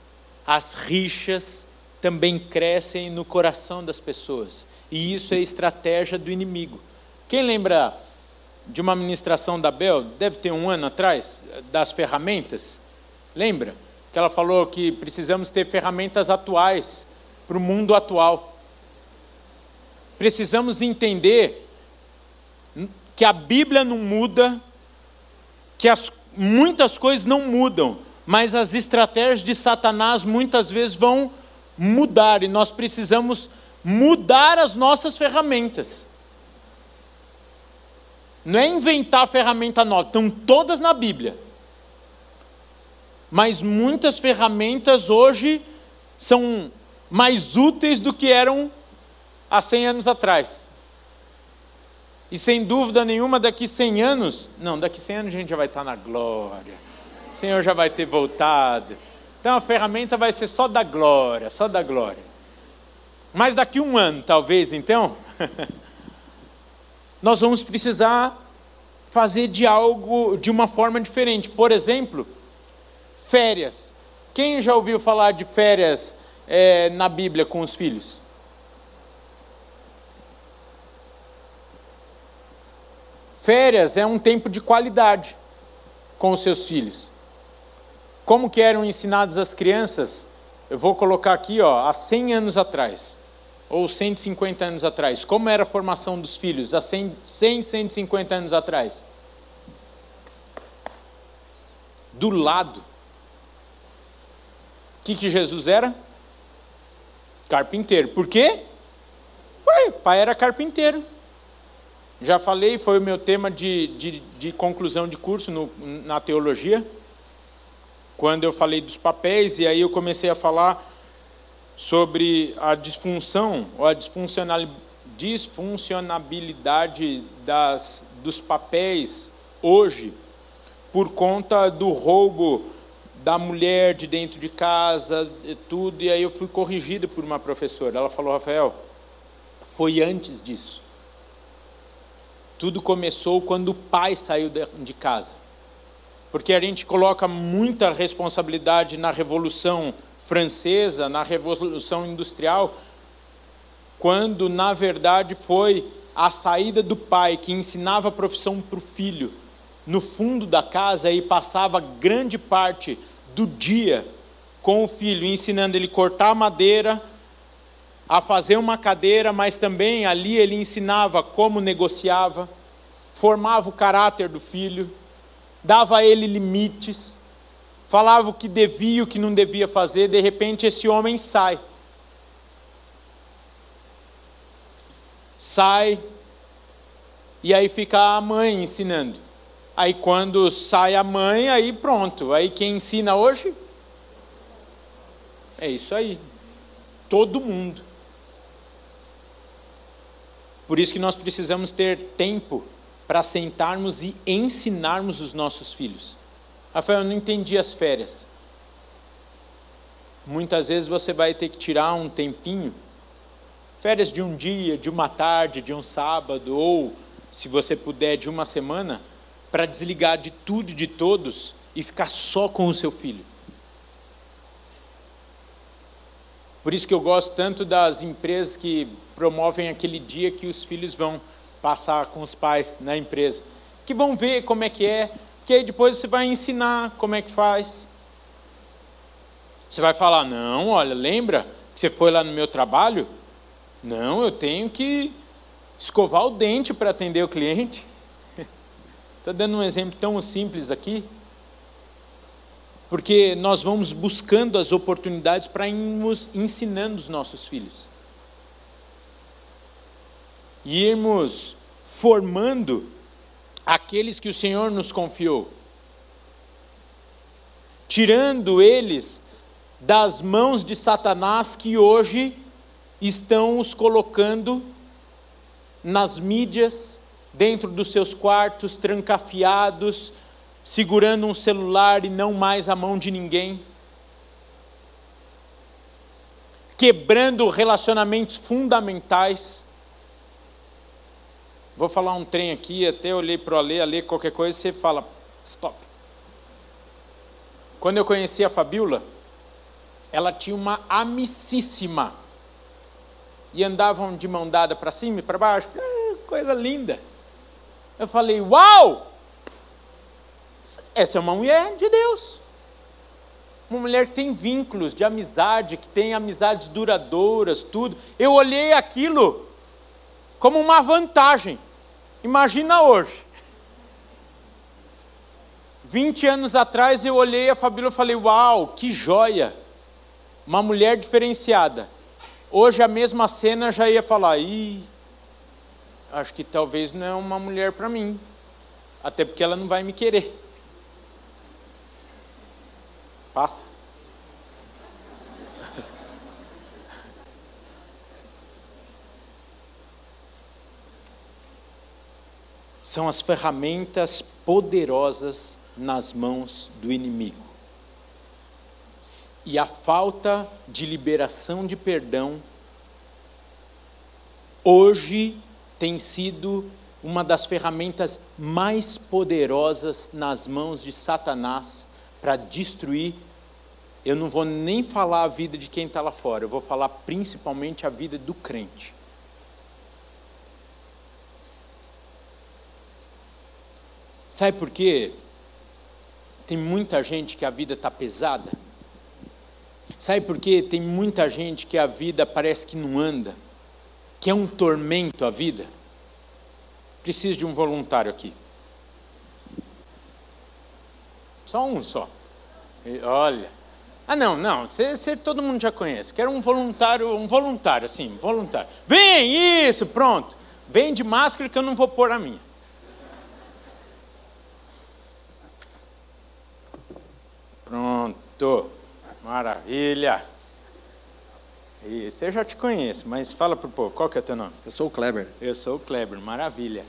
as rixas também crescem no coração das pessoas. E isso é estratégia do inimigo. Quem lembra de uma ministração da Bel, deve ter um ano atrás, das ferramentas? Lembra? Que ela falou que precisamos ter ferramentas atuais para o mundo atual. Precisamos entender que a Bíblia não muda, que as, muitas coisas não mudam, mas as estratégias de Satanás muitas vezes vão mudar, e nós precisamos mudar as nossas ferramentas. Não é inventar ferramenta nova, estão todas na Bíblia. Mas muitas ferramentas hoje são mais úteis do que eram há cem anos atrás. E sem dúvida nenhuma, daqui cem anos, não, daqui cem anos a gente já vai estar na glória, o Senhor já vai ter voltado, então a ferramenta vai ser só da glória, só da glória, mas daqui um ano talvez então, nós vamos precisar fazer de algo, de uma forma diferente. Por exemplo, férias. Quem já ouviu falar de férias é, na Bíblia com os filhos? Férias é um tempo de qualidade com os seus filhos. Como que eram ensinadas as crianças? Eu vou colocar aqui, ó, há cem anos atrás, ou cento e cinquenta anos atrás. Como era a formação dos filhos há cem, cem, cento e cinquenta anos atrás? Do lado. O que, que Jesus era? Carpinteiro. Por quê? Ué, pai era carpinteiro. Já falei, foi o meu tema de, de, de conclusão de curso no, na teologia, quando eu falei dos papéis, e aí eu comecei a falar sobre a disfunção, ou a disfuncionalidade das, dos papéis hoje, por conta do roubo da mulher de dentro de casa, tudo, e aí eu fui corrigido por uma professora. Ela falou: Rafael, foi antes disso. Tudo começou quando o pai saiu de casa. Porque a gente coloca muita responsabilidade na Revolução Francesa, na Revolução Industrial, quando, na verdade, foi a saída do pai que ensinava a profissão para o filho, no fundo da casa, e passava grande parte do dia com o filho, ensinando ele a cortar madeira, a fazer uma cadeira, mas também ali ele ensinava como negociava, formava o caráter do filho, dava a ele limites, falava o que devia e o que não devia fazer. De repente esse homem sai. Sai, e aí fica a mãe ensinando. Aí quando sai a mãe, aí pronto. Aí quem ensina hoje? É isso aí. Todo mundo. Por isso que nós precisamos ter tempo para sentarmos e ensinarmos os nossos filhos. Rafael, eu não entendi as férias. Muitas vezes você vai ter que tirar um tempinho, férias de um dia, de uma tarde, de um sábado, ou, se você puder, de uma semana, para desligar de tudo e de todos e ficar só com o seu filho. Por isso que eu gosto tanto das empresas que promovem aquele dia que os filhos vão passar com os pais na empresa, que vão ver como é que é, que aí depois você vai ensinar como é que faz. Você vai falar: não, olha, lembra que você foi lá no meu trabalho? Não, eu tenho que escovar o dente para atender o cliente. Estou dando um exemplo tão simples aqui, porque nós vamos buscando as oportunidades para irmos ensinando os nossos filhos. E irmos formando aqueles que o Senhor nos confiou, tirando eles das mãos de Satanás, que hoje estão os colocando nas mídias, dentro dos seus quartos, trancafiados, segurando um celular e não mais a mão de ninguém, quebrando relacionamentos fundamentais. Vou falar um trem aqui, até olhei para o Ale, Ale, qualquer coisa, você fala: stop. Quando eu conheci a Fabíola, ela tinha uma amicíssima, e andavam de mão dada para cima e para baixo, coisa linda. Eu falei: uau! Essa é uma mulher de Deus, uma mulher que tem vínculos de amizade, que tem amizades duradouras, tudo. Eu olhei aquilo como uma vantagem. Imagina hoje. vinte anos atrás eu olhei a Fabíola e falei: uau, que joia! Uma mulher diferenciada. Hoje a mesma cena já ia falar: ih, acho que talvez não é uma mulher para mim. Até porque ela não vai me querer. Passa. São as ferramentas poderosas nas mãos do inimigo. E a falta de liberação de perdão hoje tem sido uma das ferramentas mais poderosas nas mãos de Satanás para destruir. Eu não vou nem falar a vida de quem está lá fora, eu vou falar principalmente a vida do crente. Sabe por quê? Tem muita gente que a vida está pesada. Sabe por quê? Tem muita gente que a vida parece que não anda, que é um tormento a vida. Preciso de um voluntário aqui. Só um só. E olha. Ah, não, não. Cê, cê, todo mundo já conhece. Quero um voluntário, um voluntário, sim, voluntário. Vem, isso, pronto. Vem de máscara que eu não vou pôr a minha. Pronto, maravilha. Isso, eu já te conheço, mas fala para o povo, qual que é o teu nome? Eu sou o Kleber. Eu sou o Kleber, maravilha.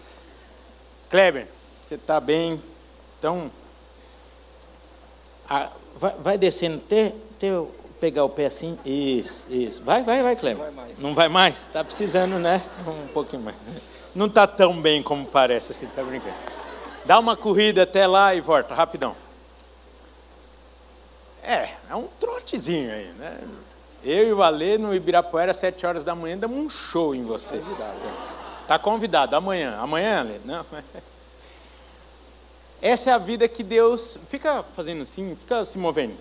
Kleber, você está bem, então A, vai, vai descendo até, até eu pegar o pé assim. Isso, isso. Vai, vai, vai, Clem. Não vai mais? Está precisando, né? Um pouquinho mais. Não está tão bem como parece, assim, está brincando. Dá uma corrida até lá e volta, rapidão. É, é um trotezinho aí, né? Eu e o Alê no Ibirapuera, às sete horas da manhã, damos um show em você. Está convidado. Está convidado, amanhã. Amanhã, Alê? Não. Essa é a vida que Deus... Fica fazendo assim, fica se movendo.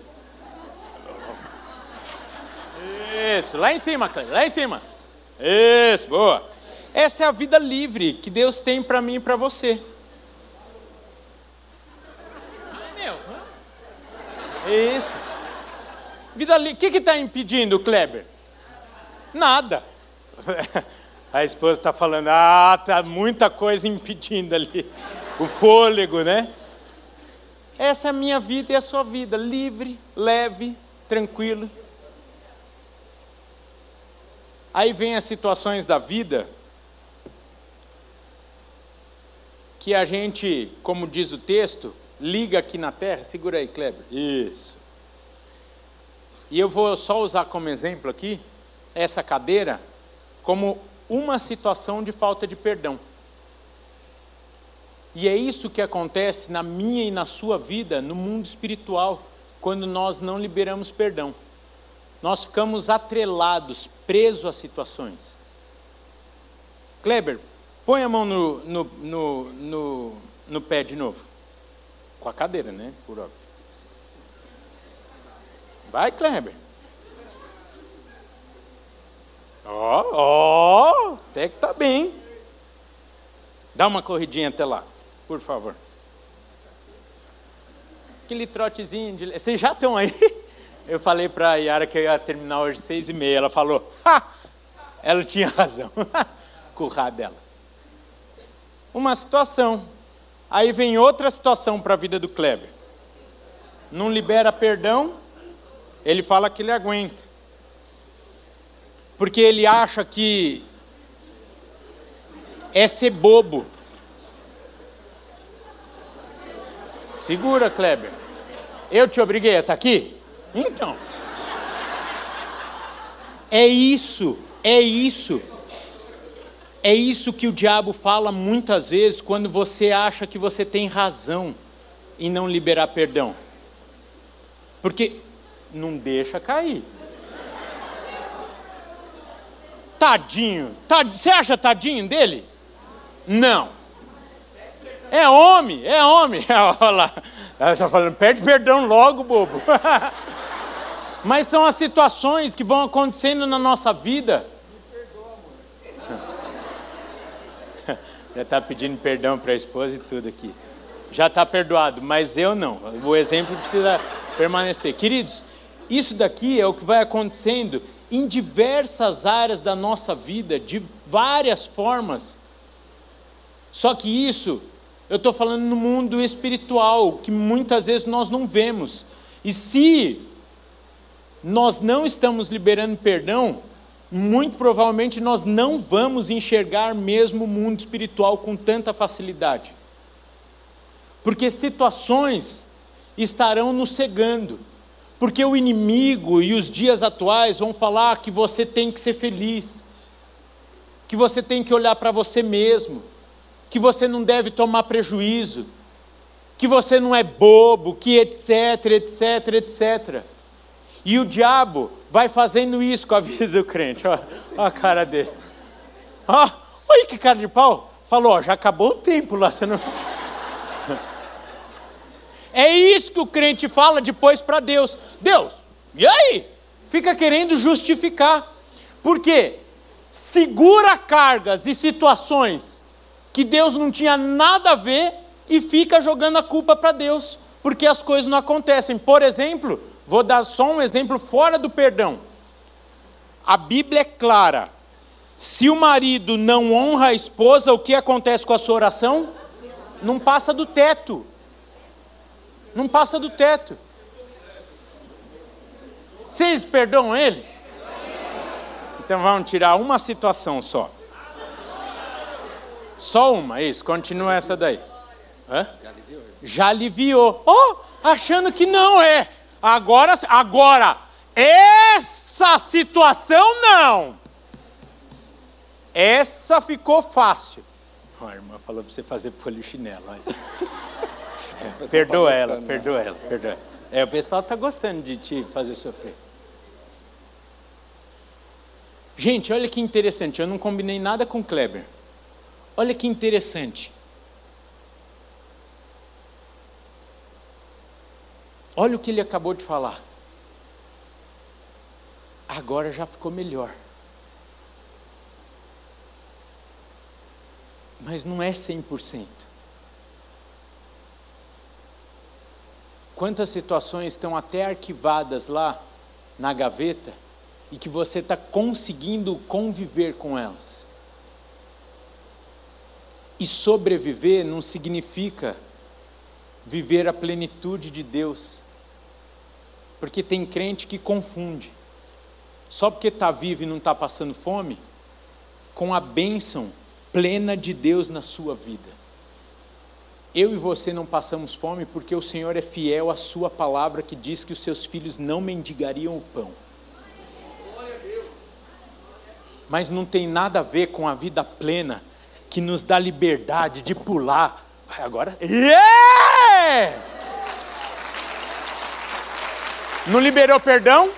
Isso, lá em cima, Cleide, lá em cima. Isso, boa. Essa é a vida livre que Deus tem para mim e para você. Ah, meu. Isso. Vida livre. O que está impedindo, Kleber? Nada. A esposa está falando, ah, tá muita coisa impedindo ali. O fôlego, né? Essa é a minha vida e a sua vida. Livre, leve, tranquilo. Aí vem as situações da vida que a gente, como diz o texto, liga aqui na terra. Segura aí, Kleber. Isso. E eu vou só usar como exemplo aqui, essa cadeira, como uma situação de falta de perdão. E é isso que acontece na minha e na sua vida, no mundo espiritual, quando nós não liberamos perdão. Nós ficamos atrelados, presos a situações. Kleber, põe a mão no, no, no, no, no pé de novo. Com a cadeira, né? Por óbvio. Vai, Kleber. Ó, oh, ó, oh, até que tá bem. Dá uma corridinha até lá. Por favor. Aquele trotezinho de... Vocês já estão aí? Eu falei para a Yara que eu ia terminar hoje às seis e meia. Ela falou, ha! Ela tinha razão. Currada dela. Uma situação. Aí vem outra situação para a vida do Kleber. Não libera perdão, ele fala que ele aguenta. Porque ele acha que é ser bobo. Segura, Kleber. Eu te obriguei a estar aqui? Então. É isso, é isso. É isso que o diabo fala muitas vezes quando você acha que você tem razão em não liberar perdão. Porque não deixa cair. Tadinho. Tad... Você acha tadinho dele? Não. É homem, é homem. Olha lá. Ela está falando, pede perdão logo, bobo. Mas são as situações que vão acontecendo na nossa vida. Me perdoa, amor. Já está pedindo perdão para a esposa e tudo aqui. Já está perdoado, mas eu não. O exemplo precisa permanecer. Queridos, isso daqui é o que vai acontecendo em diversas áreas da nossa vida, de várias formas. Só que isso... Eu estou falando no mundo espiritual, que muitas vezes nós não vemos. E se nós não estamos liberando perdão, muito provavelmente nós não vamos enxergar mesmo o mundo espiritual com tanta facilidade. Porque situações estarão nos cegando. Porque o inimigo e os dias atuais vão falar que você tem que ser feliz. Que você tem que olhar para você mesmo. Que você não deve tomar prejuízo, que você não é bobo, que etc, etc, etcétera. E o diabo vai fazendo isso com a vida do crente. Olha a cara dele. Olha aí que cara de pau. Falou, ó, já acabou o tempo lá. Você não... É isso que o crente fala depois para Deus. Deus, e aí? Fica querendo justificar. Por quê? Segura cargas e situações que Deus não tinha nada a ver e fica jogando a culpa para Deus, porque as coisas não acontecem. Por exemplo, vou dar só um exemplo fora do perdão. A Bíblia é clara. Se o marido não honra a esposa, o que acontece com a sua oração? Não passa do teto. Não passa do teto. Vocês perdoam ele? Então vamos tirar uma situação só. Só uma, isso, continua essa daí. Hã? Já aliviou. Já aliviou. Oh, achando que não é. Agora, agora, essa situação não. Essa ficou fácil. A irmã falou para você fazer polichinelo. É, perdoa ela, perdoa ela, perdoa ela. É, o pessoal está gostando de te fazer sofrer. Gente, olha que interessante. Eu não combinei nada com o Kleber. Olha que interessante. Olha o que ele acabou de falar. Agora já ficou melhor. Mas não é cem por cento. Quantas situações estão até arquivadas lá na gaveta e que você está conseguindo conviver com elas? E sobreviver não significa viver a plenitude de Deus. Porque tem crente que confunde. Só porque está vivo e não está passando fome, com a bênção plena de Deus na sua vida. Eu e você não passamos fome porque o Senhor é fiel à sua palavra que diz que os seus filhos não mendigariam o pão. Mas não tem nada a ver com a vida plena que nos dá liberdade de pular. Vai agora. Yeah! Não liberou perdão?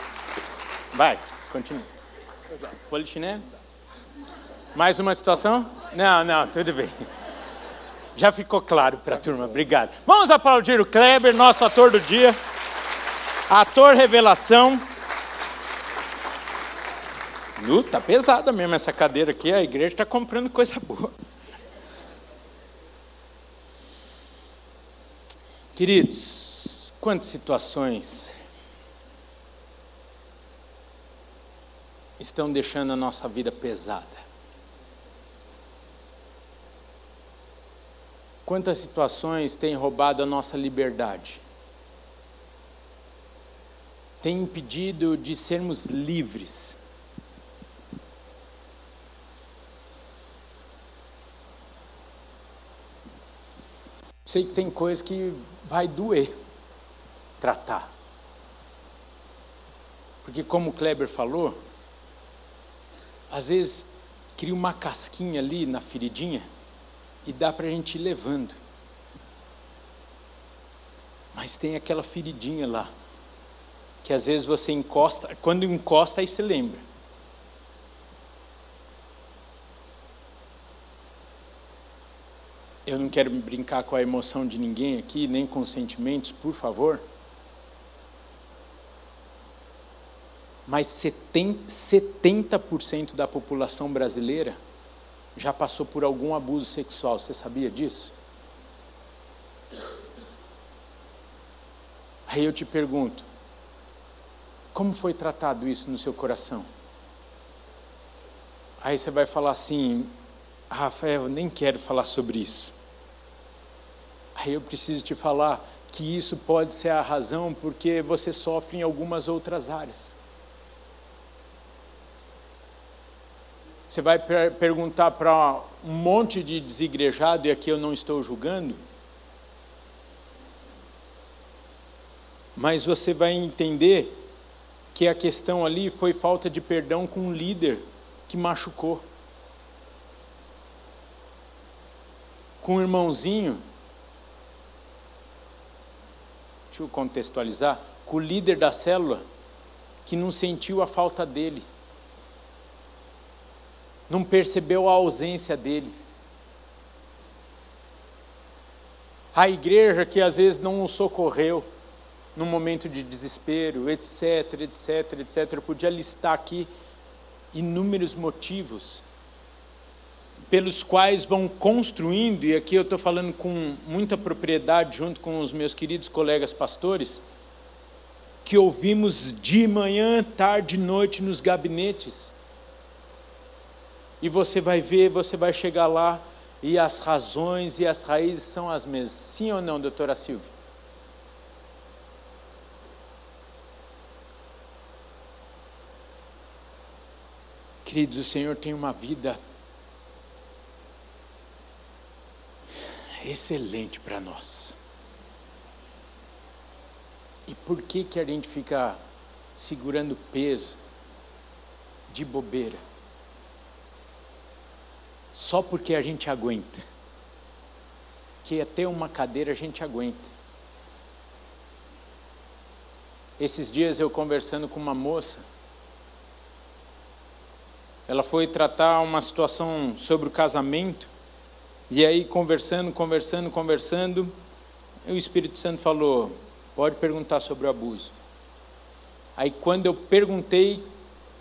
Vai, continua. Polichinelo? Mais uma situação? Não, não, tudo bem. Já ficou claro para a turma, obrigado. Vamos aplaudir o Kleber, nosso ator do dia. Ator revelação. Uh, tá pesada mesmo essa cadeira aqui, a igreja está comprando coisa boa. Queridos, quantas situações estão deixando a nossa vida pesada? Quantas situações têm roubado a nossa liberdade? Tem impedido de sermos livres? Sei que tem coisa que vai doer tratar. Porque como o Kleber falou, às vezes cria uma casquinha ali na feridinha e dá para a gente ir levando. Mas tem aquela feridinha lá, que às vezes você encosta, quando encosta aí você lembra. Eu não quero brincar com a emoção de ninguém aqui, nem com os sentimentos, por favor. Mas setenta por cento da população brasileira já passou por algum abuso sexual, você sabia disso? Aí eu te pergunto, como foi tratado isso no seu coração? Aí você vai falar assim, Rafael, eu nem quero falar sobre isso. Aí eu preciso te falar que isso pode ser a razão porque você sofre em algumas outras áreas. Você vai per- perguntar para um monte de desigrejado, e aqui eu não estou julgando, mas você vai entender que a questão ali foi falta de perdão com um líder que machucou, com um irmãozinho. Deixa eu contextualizar, com o líder da célula que não sentiu a falta dele, não percebeu a ausência dele. A igreja que às vezes não o socorreu num momento de desespero, etc, etc, etc. Eu podia listar aqui inúmeros motivos pelos quais vão construindo, e aqui eu estou falando com muita propriedade junto com os meus queridos colegas pastores, que ouvimos de manhã, tarde, noite nos gabinetes. E você vai ver, você vai chegar lá, e as razões e as raízes são as mesmas. Sim ou não, doutora Silvia? Queridos, o Senhor tem uma vida excelente para nós. E por que que a gente fica segurando peso de bobeira? Só porque a gente aguenta. Que até uma cadeira a gente aguenta. Esses dias eu conversando com uma moça, ela foi tratar uma situação sobre o casamento, e aí conversando, conversando, conversando, o Espírito Santo falou, pode perguntar sobre o abuso. Aí quando eu perguntei,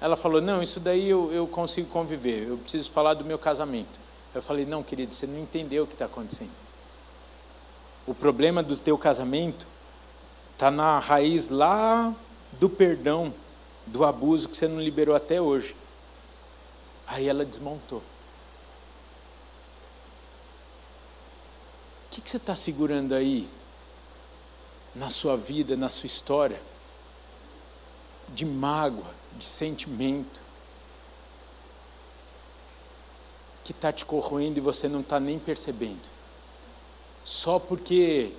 ela falou, não, isso daí eu, eu consigo conviver, eu preciso falar do meu casamento. Eu falei, não, querido, você não entendeu o que está acontecendo. O problema do teu casamento está na raiz lá do perdão, do abuso que você não liberou até hoje. Aí ela desmontou. O que que você está segurando aí na sua vida, na sua história, de mágoa, de sentimento, que está te corroendo e você não está nem percebendo? Só porque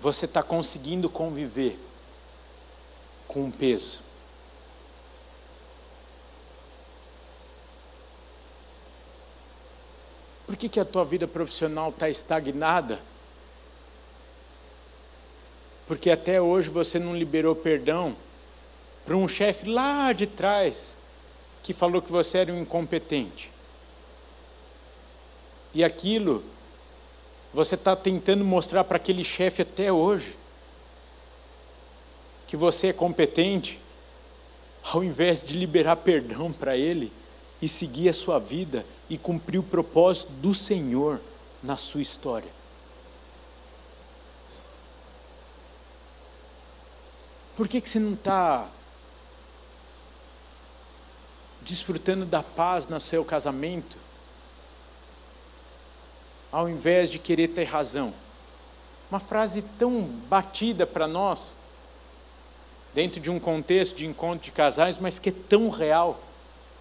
você está conseguindo conviver com o peso. Por que que a tua vida profissional está estagnada? Porque até hoje você não liberou perdão para um chefe lá de trás que falou que você era um incompetente. E aquilo você está tentando mostrar para aquele chefe até hoje que você é competente, ao invés de liberar perdão para ele e seguir a sua vida e cumprir o propósito do Senhor na sua história. Por que que você não está desfrutando da paz no seu casamento, ao invés de querer ter razão? Uma frase tão batida para nós, dentro de um contexto de encontro de casais, mas que é tão real.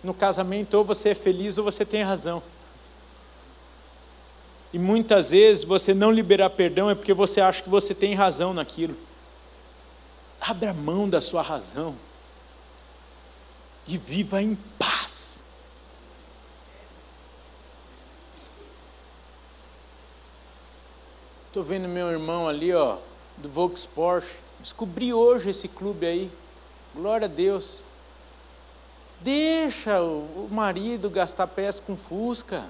No casamento, ou você é feliz ou você tem razão. E muitas vezes você não liberar perdão é porque você acha que você tem razão naquilo. Abra mão da sua razão e viva em paz. Estou vendo meu irmão ali, ó, do Volks Porsche. Descobri hoje esse clube aí. Glória a Deus. Deixa o marido gastar peça com Fusca.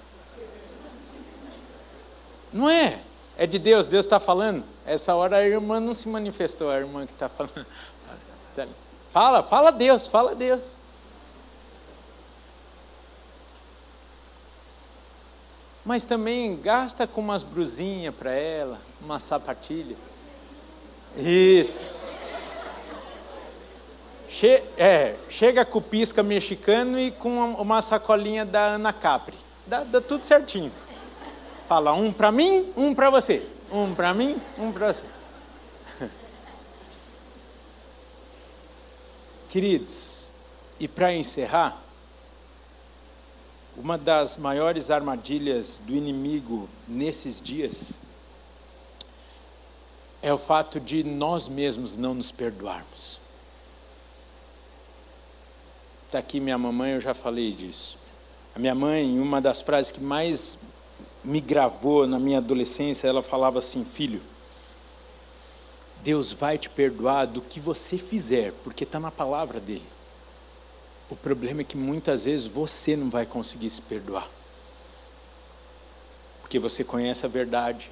Não é? É de Deus, Deus está falando. Essa hora a irmã não se manifestou, a irmã que está falando. Fala, fala Deus, fala Deus. Mas também gasta com umas brusinhas para ela, umas sapatilhas. Isso. Che- é, chega com o pisca mexicano e com uma, uma sacolinha da Ana Capri. Dá, dá tudo certinho. Fala um para mim, um para você. Um para mim, um para você. Queridos, e para encerrar, uma das maiores armadilhas do inimigo nesses dias é o fato de nós mesmos não nos perdoarmos. Está aqui minha mamãe, eu já falei disso. A minha mãe, uma das frases que mais me gravou na minha adolescência, ela falava assim, filho, Deus vai te perdoar do que você fizer, porque está na palavra dele. O problema é que muitas vezes você não vai conseguir se perdoar. Porque você conhece a verdade,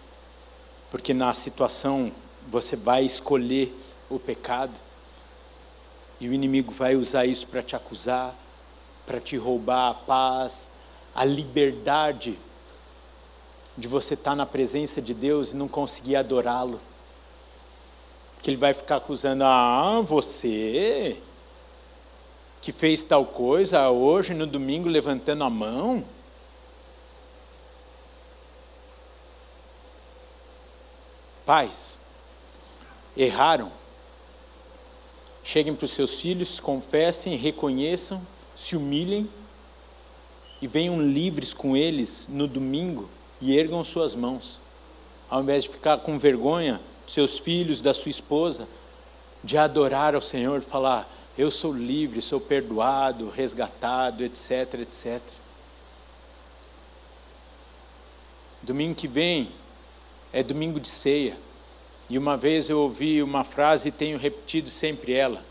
porque na situação você vai escolher o pecado. E o inimigo vai usar isso para te acusar, para te roubar a paz, a liberdade de você estar na presença de Deus e não conseguir adorá-lo. Porque ele vai ficar acusando, ah, você que fez tal coisa hoje, no domingo, levantando a mão. Pais, erraram. Cheguem para os seus filhos, confessem, reconheçam, se humilhem e venham livres com eles no domingo e ergam suas mãos. Ao invés de ficar com vergonha dos seus filhos, da sua esposa, de adorar ao Senhor, de falar, eu sou livre, sou perdoado, resgatado, etc, et cetera. Domingo que vem é domingo de ceia, e uma vez eu ouvi uma frase e tenho repetido sempre ela: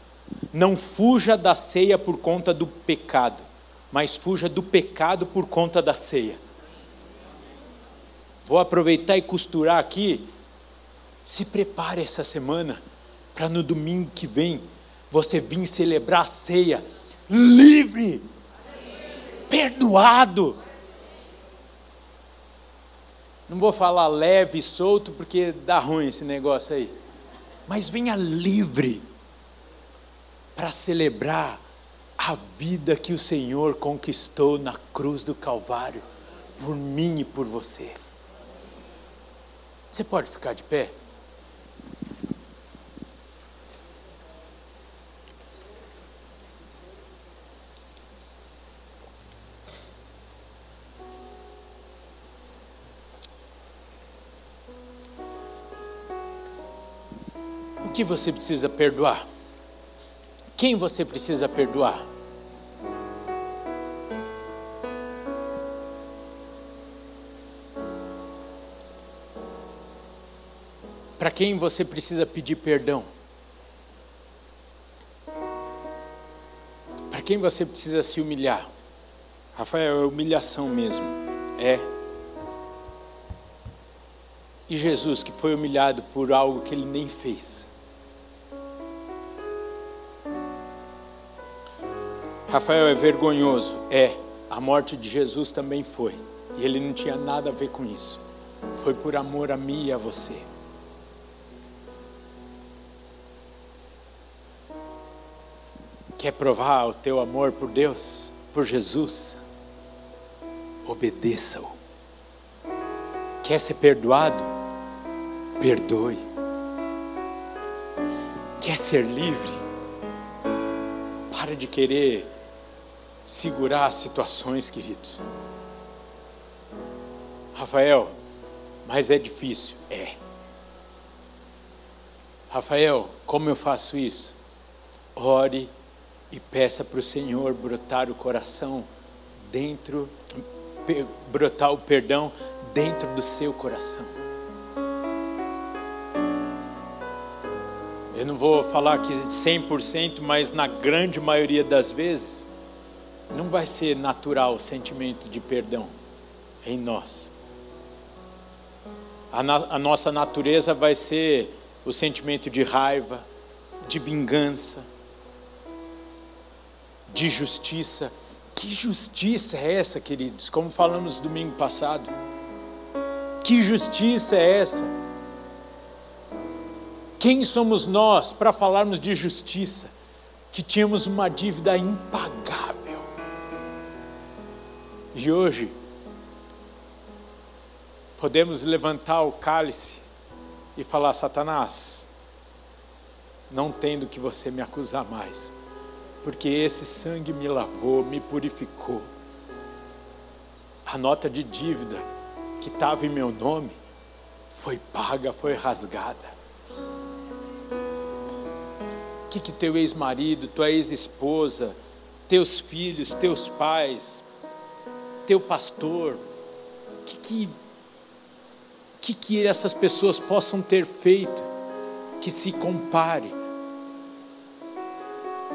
não fuja da ceia por conta do pecado, mas fuja do pecado por conta da ceia. Vou aproveitar e costurar aqui, se prepare essa semana, para no domingo que vem, você vir celebrar a ceia, livre, perdoado. Não vou falar leve e solto, porque dá ruim esse negócio aí, mas venha livre, para celebrar a vida que o Senhor conquistou na cruz do Calvário, por mim e por você. Você pode ficar de pé? O que você precisa perdoar? Quem você precisa perdoar? Para quem você precisa pedir perdão? Para quem você precisa se humilhar? Rafael, é humilhação mesmo. É. E Jesus, que foi humilhado por algo que ele nem fez. Rafael, é vergonhoso. É, a morte de Jesus também foi. E ele não tinha nada a ver com isso. Foi por amor a mim e a você. Quer provar o teu amor por Deus, por Jesus? Obedeça-o. Quer ser perdoado? Perdoe. Quer ser livre? Para de querer segurar as situações, queridos. Rafael, mas é difícil. É. Rafael, como eu faço isso? Ore e peça para o Senhor brotar o coração dentro, per, brotar o perdão dentro do seu coração. Eu não vou falar que cem por cento, mas na grande maioria das vezes, não vai ser natural o sentimento de perdão em nós. A, na, a nossa natureza vai ser o sentimento de raiva, de vingança, de justiça. Que justiça é essa, queridos? Como falamos domingo passado, que justiça é essa? Quem somos nós para falarmos de justiça, que tínhamos uma dívida impagável, e hoje podemos levantar o cálice e falar: Satanás, não tem do que você me acusar mais, porque esse sangue me lavou, me purificou. A nota de dívida que estava em meu nome foi paga, foi rasgada. O que que teu ex-marido, tua ex-esposa, teus filhos, teus pais, teu pastor, o que que, que que essas pessoas possam ter feito que se compare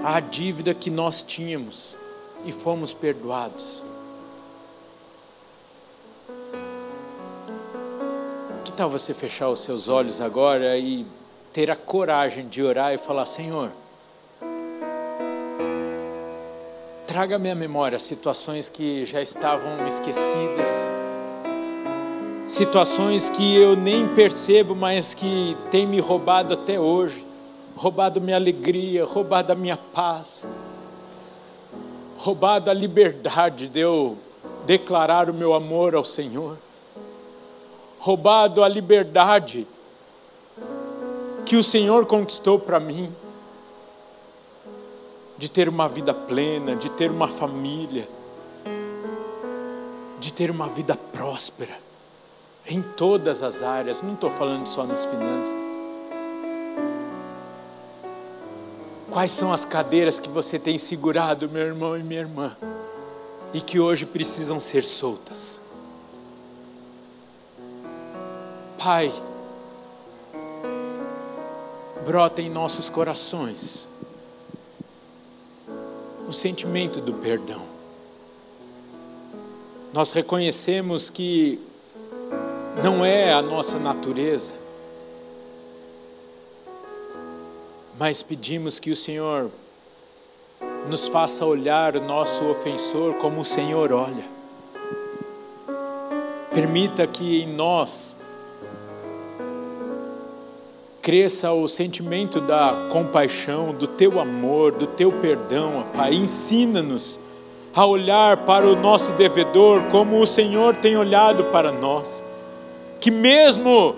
à dívida que nós tínhamos e fomos perdoados? Que tal você fechar os seus olhos agora e ter a coragem de orar e falar: Senhor, traga à minha memória situações que já estavam esquecidas, situações que eu nem percebo, mas que tem me roubado até hoje, roubado minha alegria, roubado a minha paz, roubado a liberdade de eu declarar o meu amor ao Senhor, roubado a liberdade que o Senhor conquistou para mim, de ter uma vida plena, de ter uma família, de ter uma vida próspera, em todas as áreas. Não estou falando só nas finanças. Quais são as cadeiras que você tem segurado, meu irmão e minha irmã, e que hoje precisam ser soltas? Pai, brota em nossos corações o sentimento do perdão. Nós reconhecemos que não é a nossa natureza, mas pedimos que o Senhor nos faça olhar o nosso ofensor como o Senhor olha. Permita que em nós cresça o sentimento da compaixão, do Teu amor, do Teu perdão, Pai. Ensina-nos a olhar para o nosso devedor como o Senhor tem olhado para nós. Que mesmo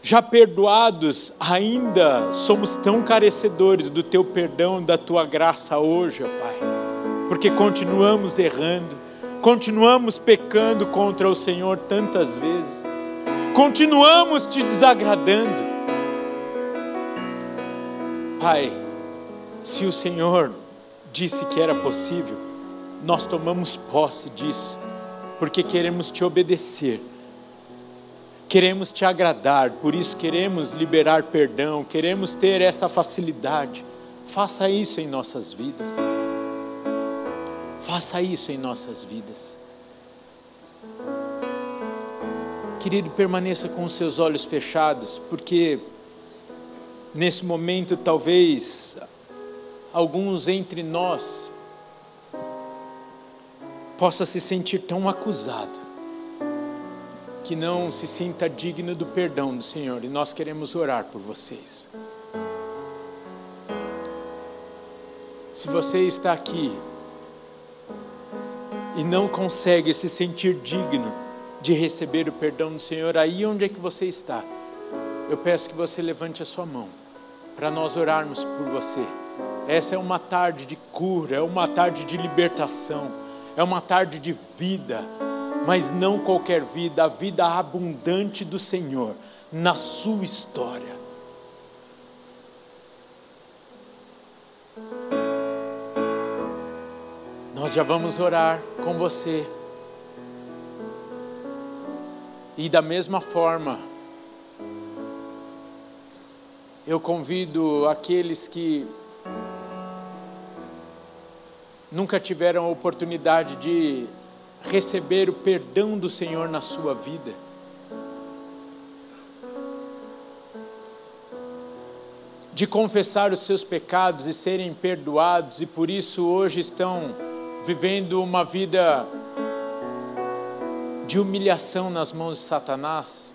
já perdoados, ainda somos tão carecedores do Teu perdão, da Tua graça hoje, Pai. Porque continuamos errando, continuamos pecando contra o Senhor tantas vezes. Continuamos te desagradando. Pai, se o Senhor disse que era possível, nós tomamos posse disso, porque queremos te obedecer, queremos te agradar, por isso queremos liberar perdão, queremos ter essa facilidade. Faça isso em nossas vidas, faça isso em nossas vidas. Querido, permaneça com os seus olhos fechados, porque nesse momento talvez alguns entre nós possa se sentir tão acusado que não se sinta digno do perdão do Senhor, e nós queremos orar por vocês. Se você está aqui e não consegue se sentir digno de receber o perdão do Senhor, aí onde é que você está, eu peço que você levante a sua mão, para nós orarmos por você. Essa é uma tarde de cura, é uma tarde de libertação, é uma tarde de vida, mas não qualquer vida, a vida abundante do Senhor, na sua história. Nós já vamos orar com você. E da mesma forma, eu convido aqueles que nunca tiveram a oportunidade de receber o perdão do Senhor na sua vida, de confessar os seus pecados e serem perdoados, e por isso hoje estão vivendo uma vida de humilhação nas mãos de Satanás,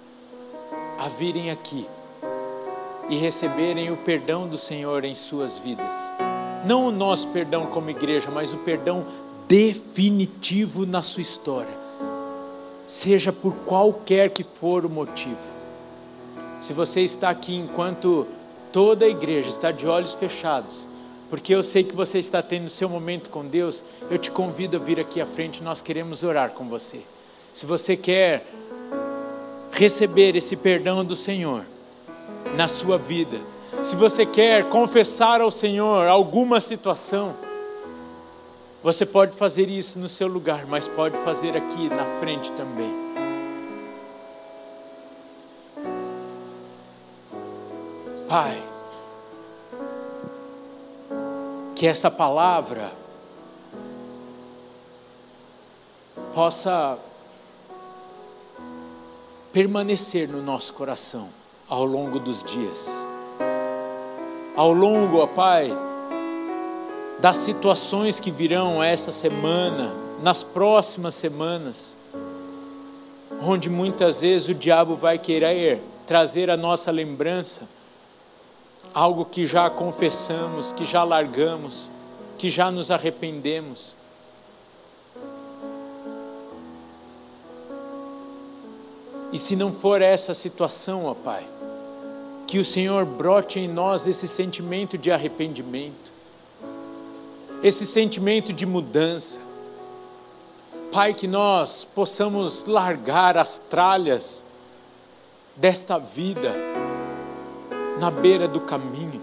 a virem aqui e receberem o perdão do Senhor em suas vidas. Não o nosso perdão como igreja, mas o perdão definitivo na sua história, seja por qualquer que for o motivo. Se você está aqui enquanto toda a igreja está de olhos fechados, porque eu sei que você está tendo seu momento com Deus, eu te convido a vir aqui à frente, nós queremos orar com você. Se você quer receber esse perdão do Senhor na sua vida, se você quer confessar ao Senhor alguma situação, você pode fazer isso no seu lugar, mas pode fazer aqui na frente também. Pai, que essa palavra possa permanecer no nosso coração ao longo dos dias, ao longo, ó Pai, das situações que virão esta semana, nas próximas semanas, onde muitas vezes o diabo vai querer trazer à nossa lembrança algo que já confessamos, que já largamos, que já nos arrependemos. E se não for essa situação, ó Pai, que o Senhor brote em nós esse sentimento de arrependimento, esse sentimento de mudança. Pai, que nós possamos largar as tralhas desta vida na beira do caminho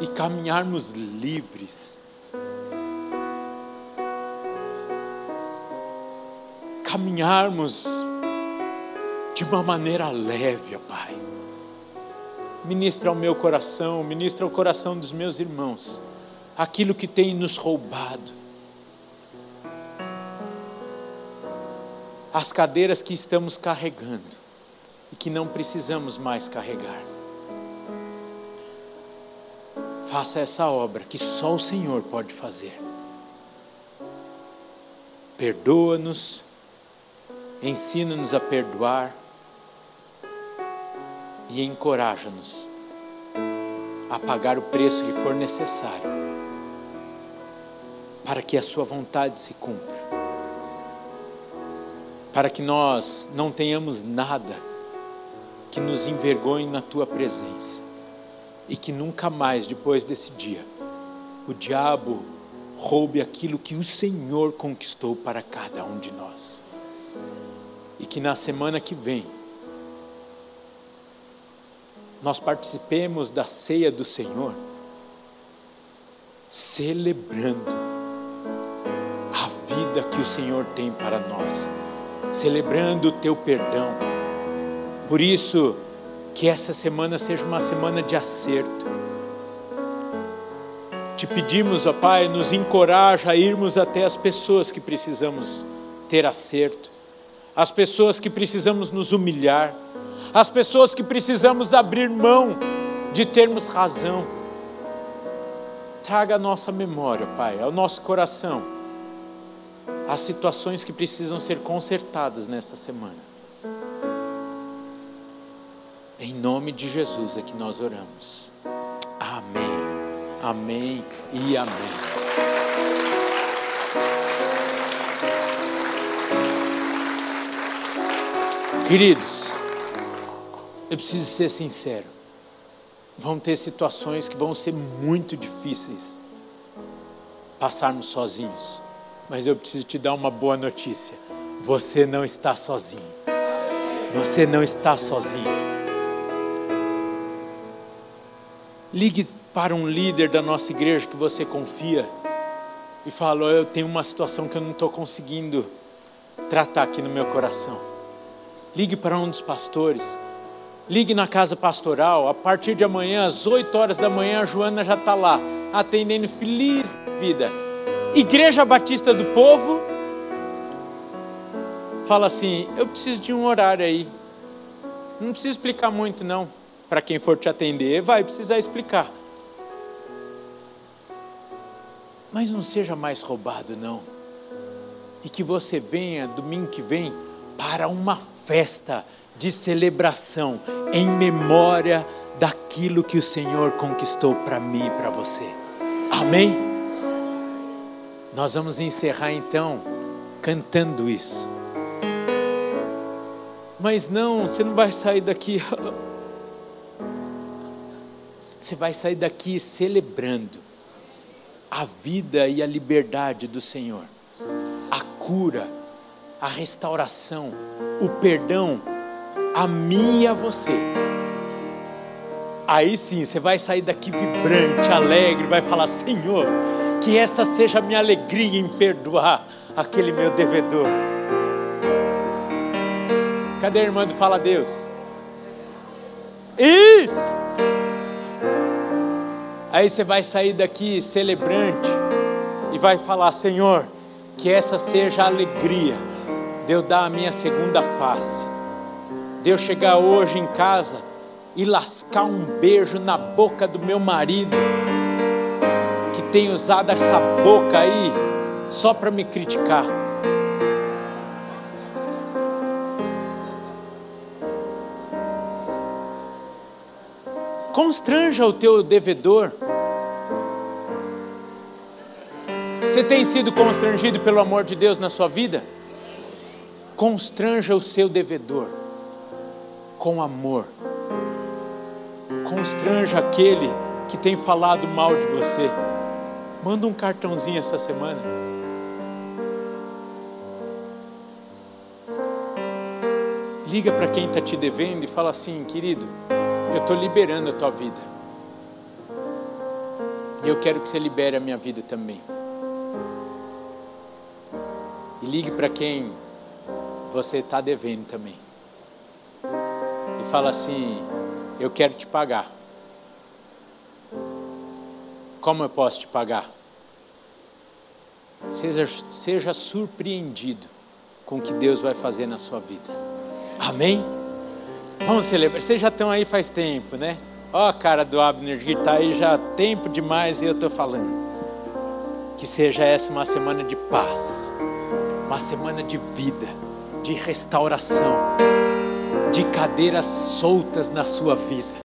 e caminharmos livres. Caminharmos de uma maneira leve, ó Pai. Ministra o meu coração, ministra o coração dos meus irmãos, aquilo que tem nos roubado, as cadeiras que estamos carregando e que não precisamos mais carregar. Faça essa obra que só o Senhor pode fazer. Perdoa-nos, ensina-nos a perdoar e encoraja-nos a pagar o preço que for necessário para que a sua vontade se cumpra, para que nós não tenhamos nada que nos envergonhe na tua presença e que nunca mais, depois desse dia, o diabo roube aquilo que o Senhor conquistou para cada um de nós. E que na semana que vem nós participemos da ceia do Senhor, celebrando a vida que o Senhor tem para nós, celebrando o teu perdão. Por isso, que essa semana seja uma semana de acerto. Te pedimos, ó Pai, nos encoraja a irmos até as pessoas que precisamos ter acerto, as pessoas que precisamos nos humilhar, as pessoas que precisamos abrir mão de termos razão. Traga a nossa memória, Pai, ao nosso coração, as situações que precisam ser consertadas nesta semana. Em nome de Jesus é que nós oramos. Amém, amém e amém. Queridos, eu preciso ser sincero. Vão ter situações que vão ser muito difíceis passarmos sozinhos. Mas eu preciso te dar uma boa notícia. Você não está sozinho. Você não está sozinho. Ligue para um líder da nossa igreja que você confia e fala: oh, eu tenho uma situação que eu não estou conseguindo tratar aqui no meu coração. Ligue para um dos pastores. Ligue na casa pastoral. A partir de amanhã, às oito horas da manhã, a Joana já está lá, atendendo feliz da vida. Igreja Batista do Povo. Fala assim: eu preciso de um horário aí. Não precisa explicar muito, não. Para quem for te atender, vai precisar explicar. Mas não seja mais roubado, não. E que você venha, domingo que vem, para uma festa de celebração em memória daquilo que o Senhor conquistou para mim e para você. Amém? Nós vamos encerrar então cantando isso. Mas não, você não vai sair daqui. Você vai sair daqui celebrando a vida e a liberdade do Senhor, a cura, a restauração, o perdão a mim e a você. Aí sim, você vai sair daqui vibrante, alegre, vai falar: Senhor, que essa seja a minha alegria em perdoar aquele meu devedor. Cadê a irmã do Fala Deus? Isso! Aí você vai sair daqui celebrante e vai falar: Senhor, que essa seja a alegria de eu dar a minha segunda face, de eu chegar hoje em casa e lascar um beijo na boca do meu marido, que tem usado essa boca aí só para me criticar. Constranja o teu devedor. Você tem sido constrangido pelo amor de Deus na sua vida? Constranja o seu devedor com amor. Constranja aquele que tem falado mal de você. Manda um cartãozinho essa semana. Liga para quem está te devendo e fala assim: querido, eu estou liberando a tua vida. E eu quero que você libere a minha vida também. E ligue para quem você está devendo também. E fala assim: eu quero te pagar. Como eu posso te pagar? Seja, seja surpreendido com o que Deus vai fazer na sua vida. Amém? Vamos celebrar. Vocês já estão aí faz tempo, né? Ó a cara do Abner que está aí já há tempo demais e eu estou falando. Que seja essa uma semana de paz, uma semana de vida, de restauração, de cadeiras soltas na sua vida.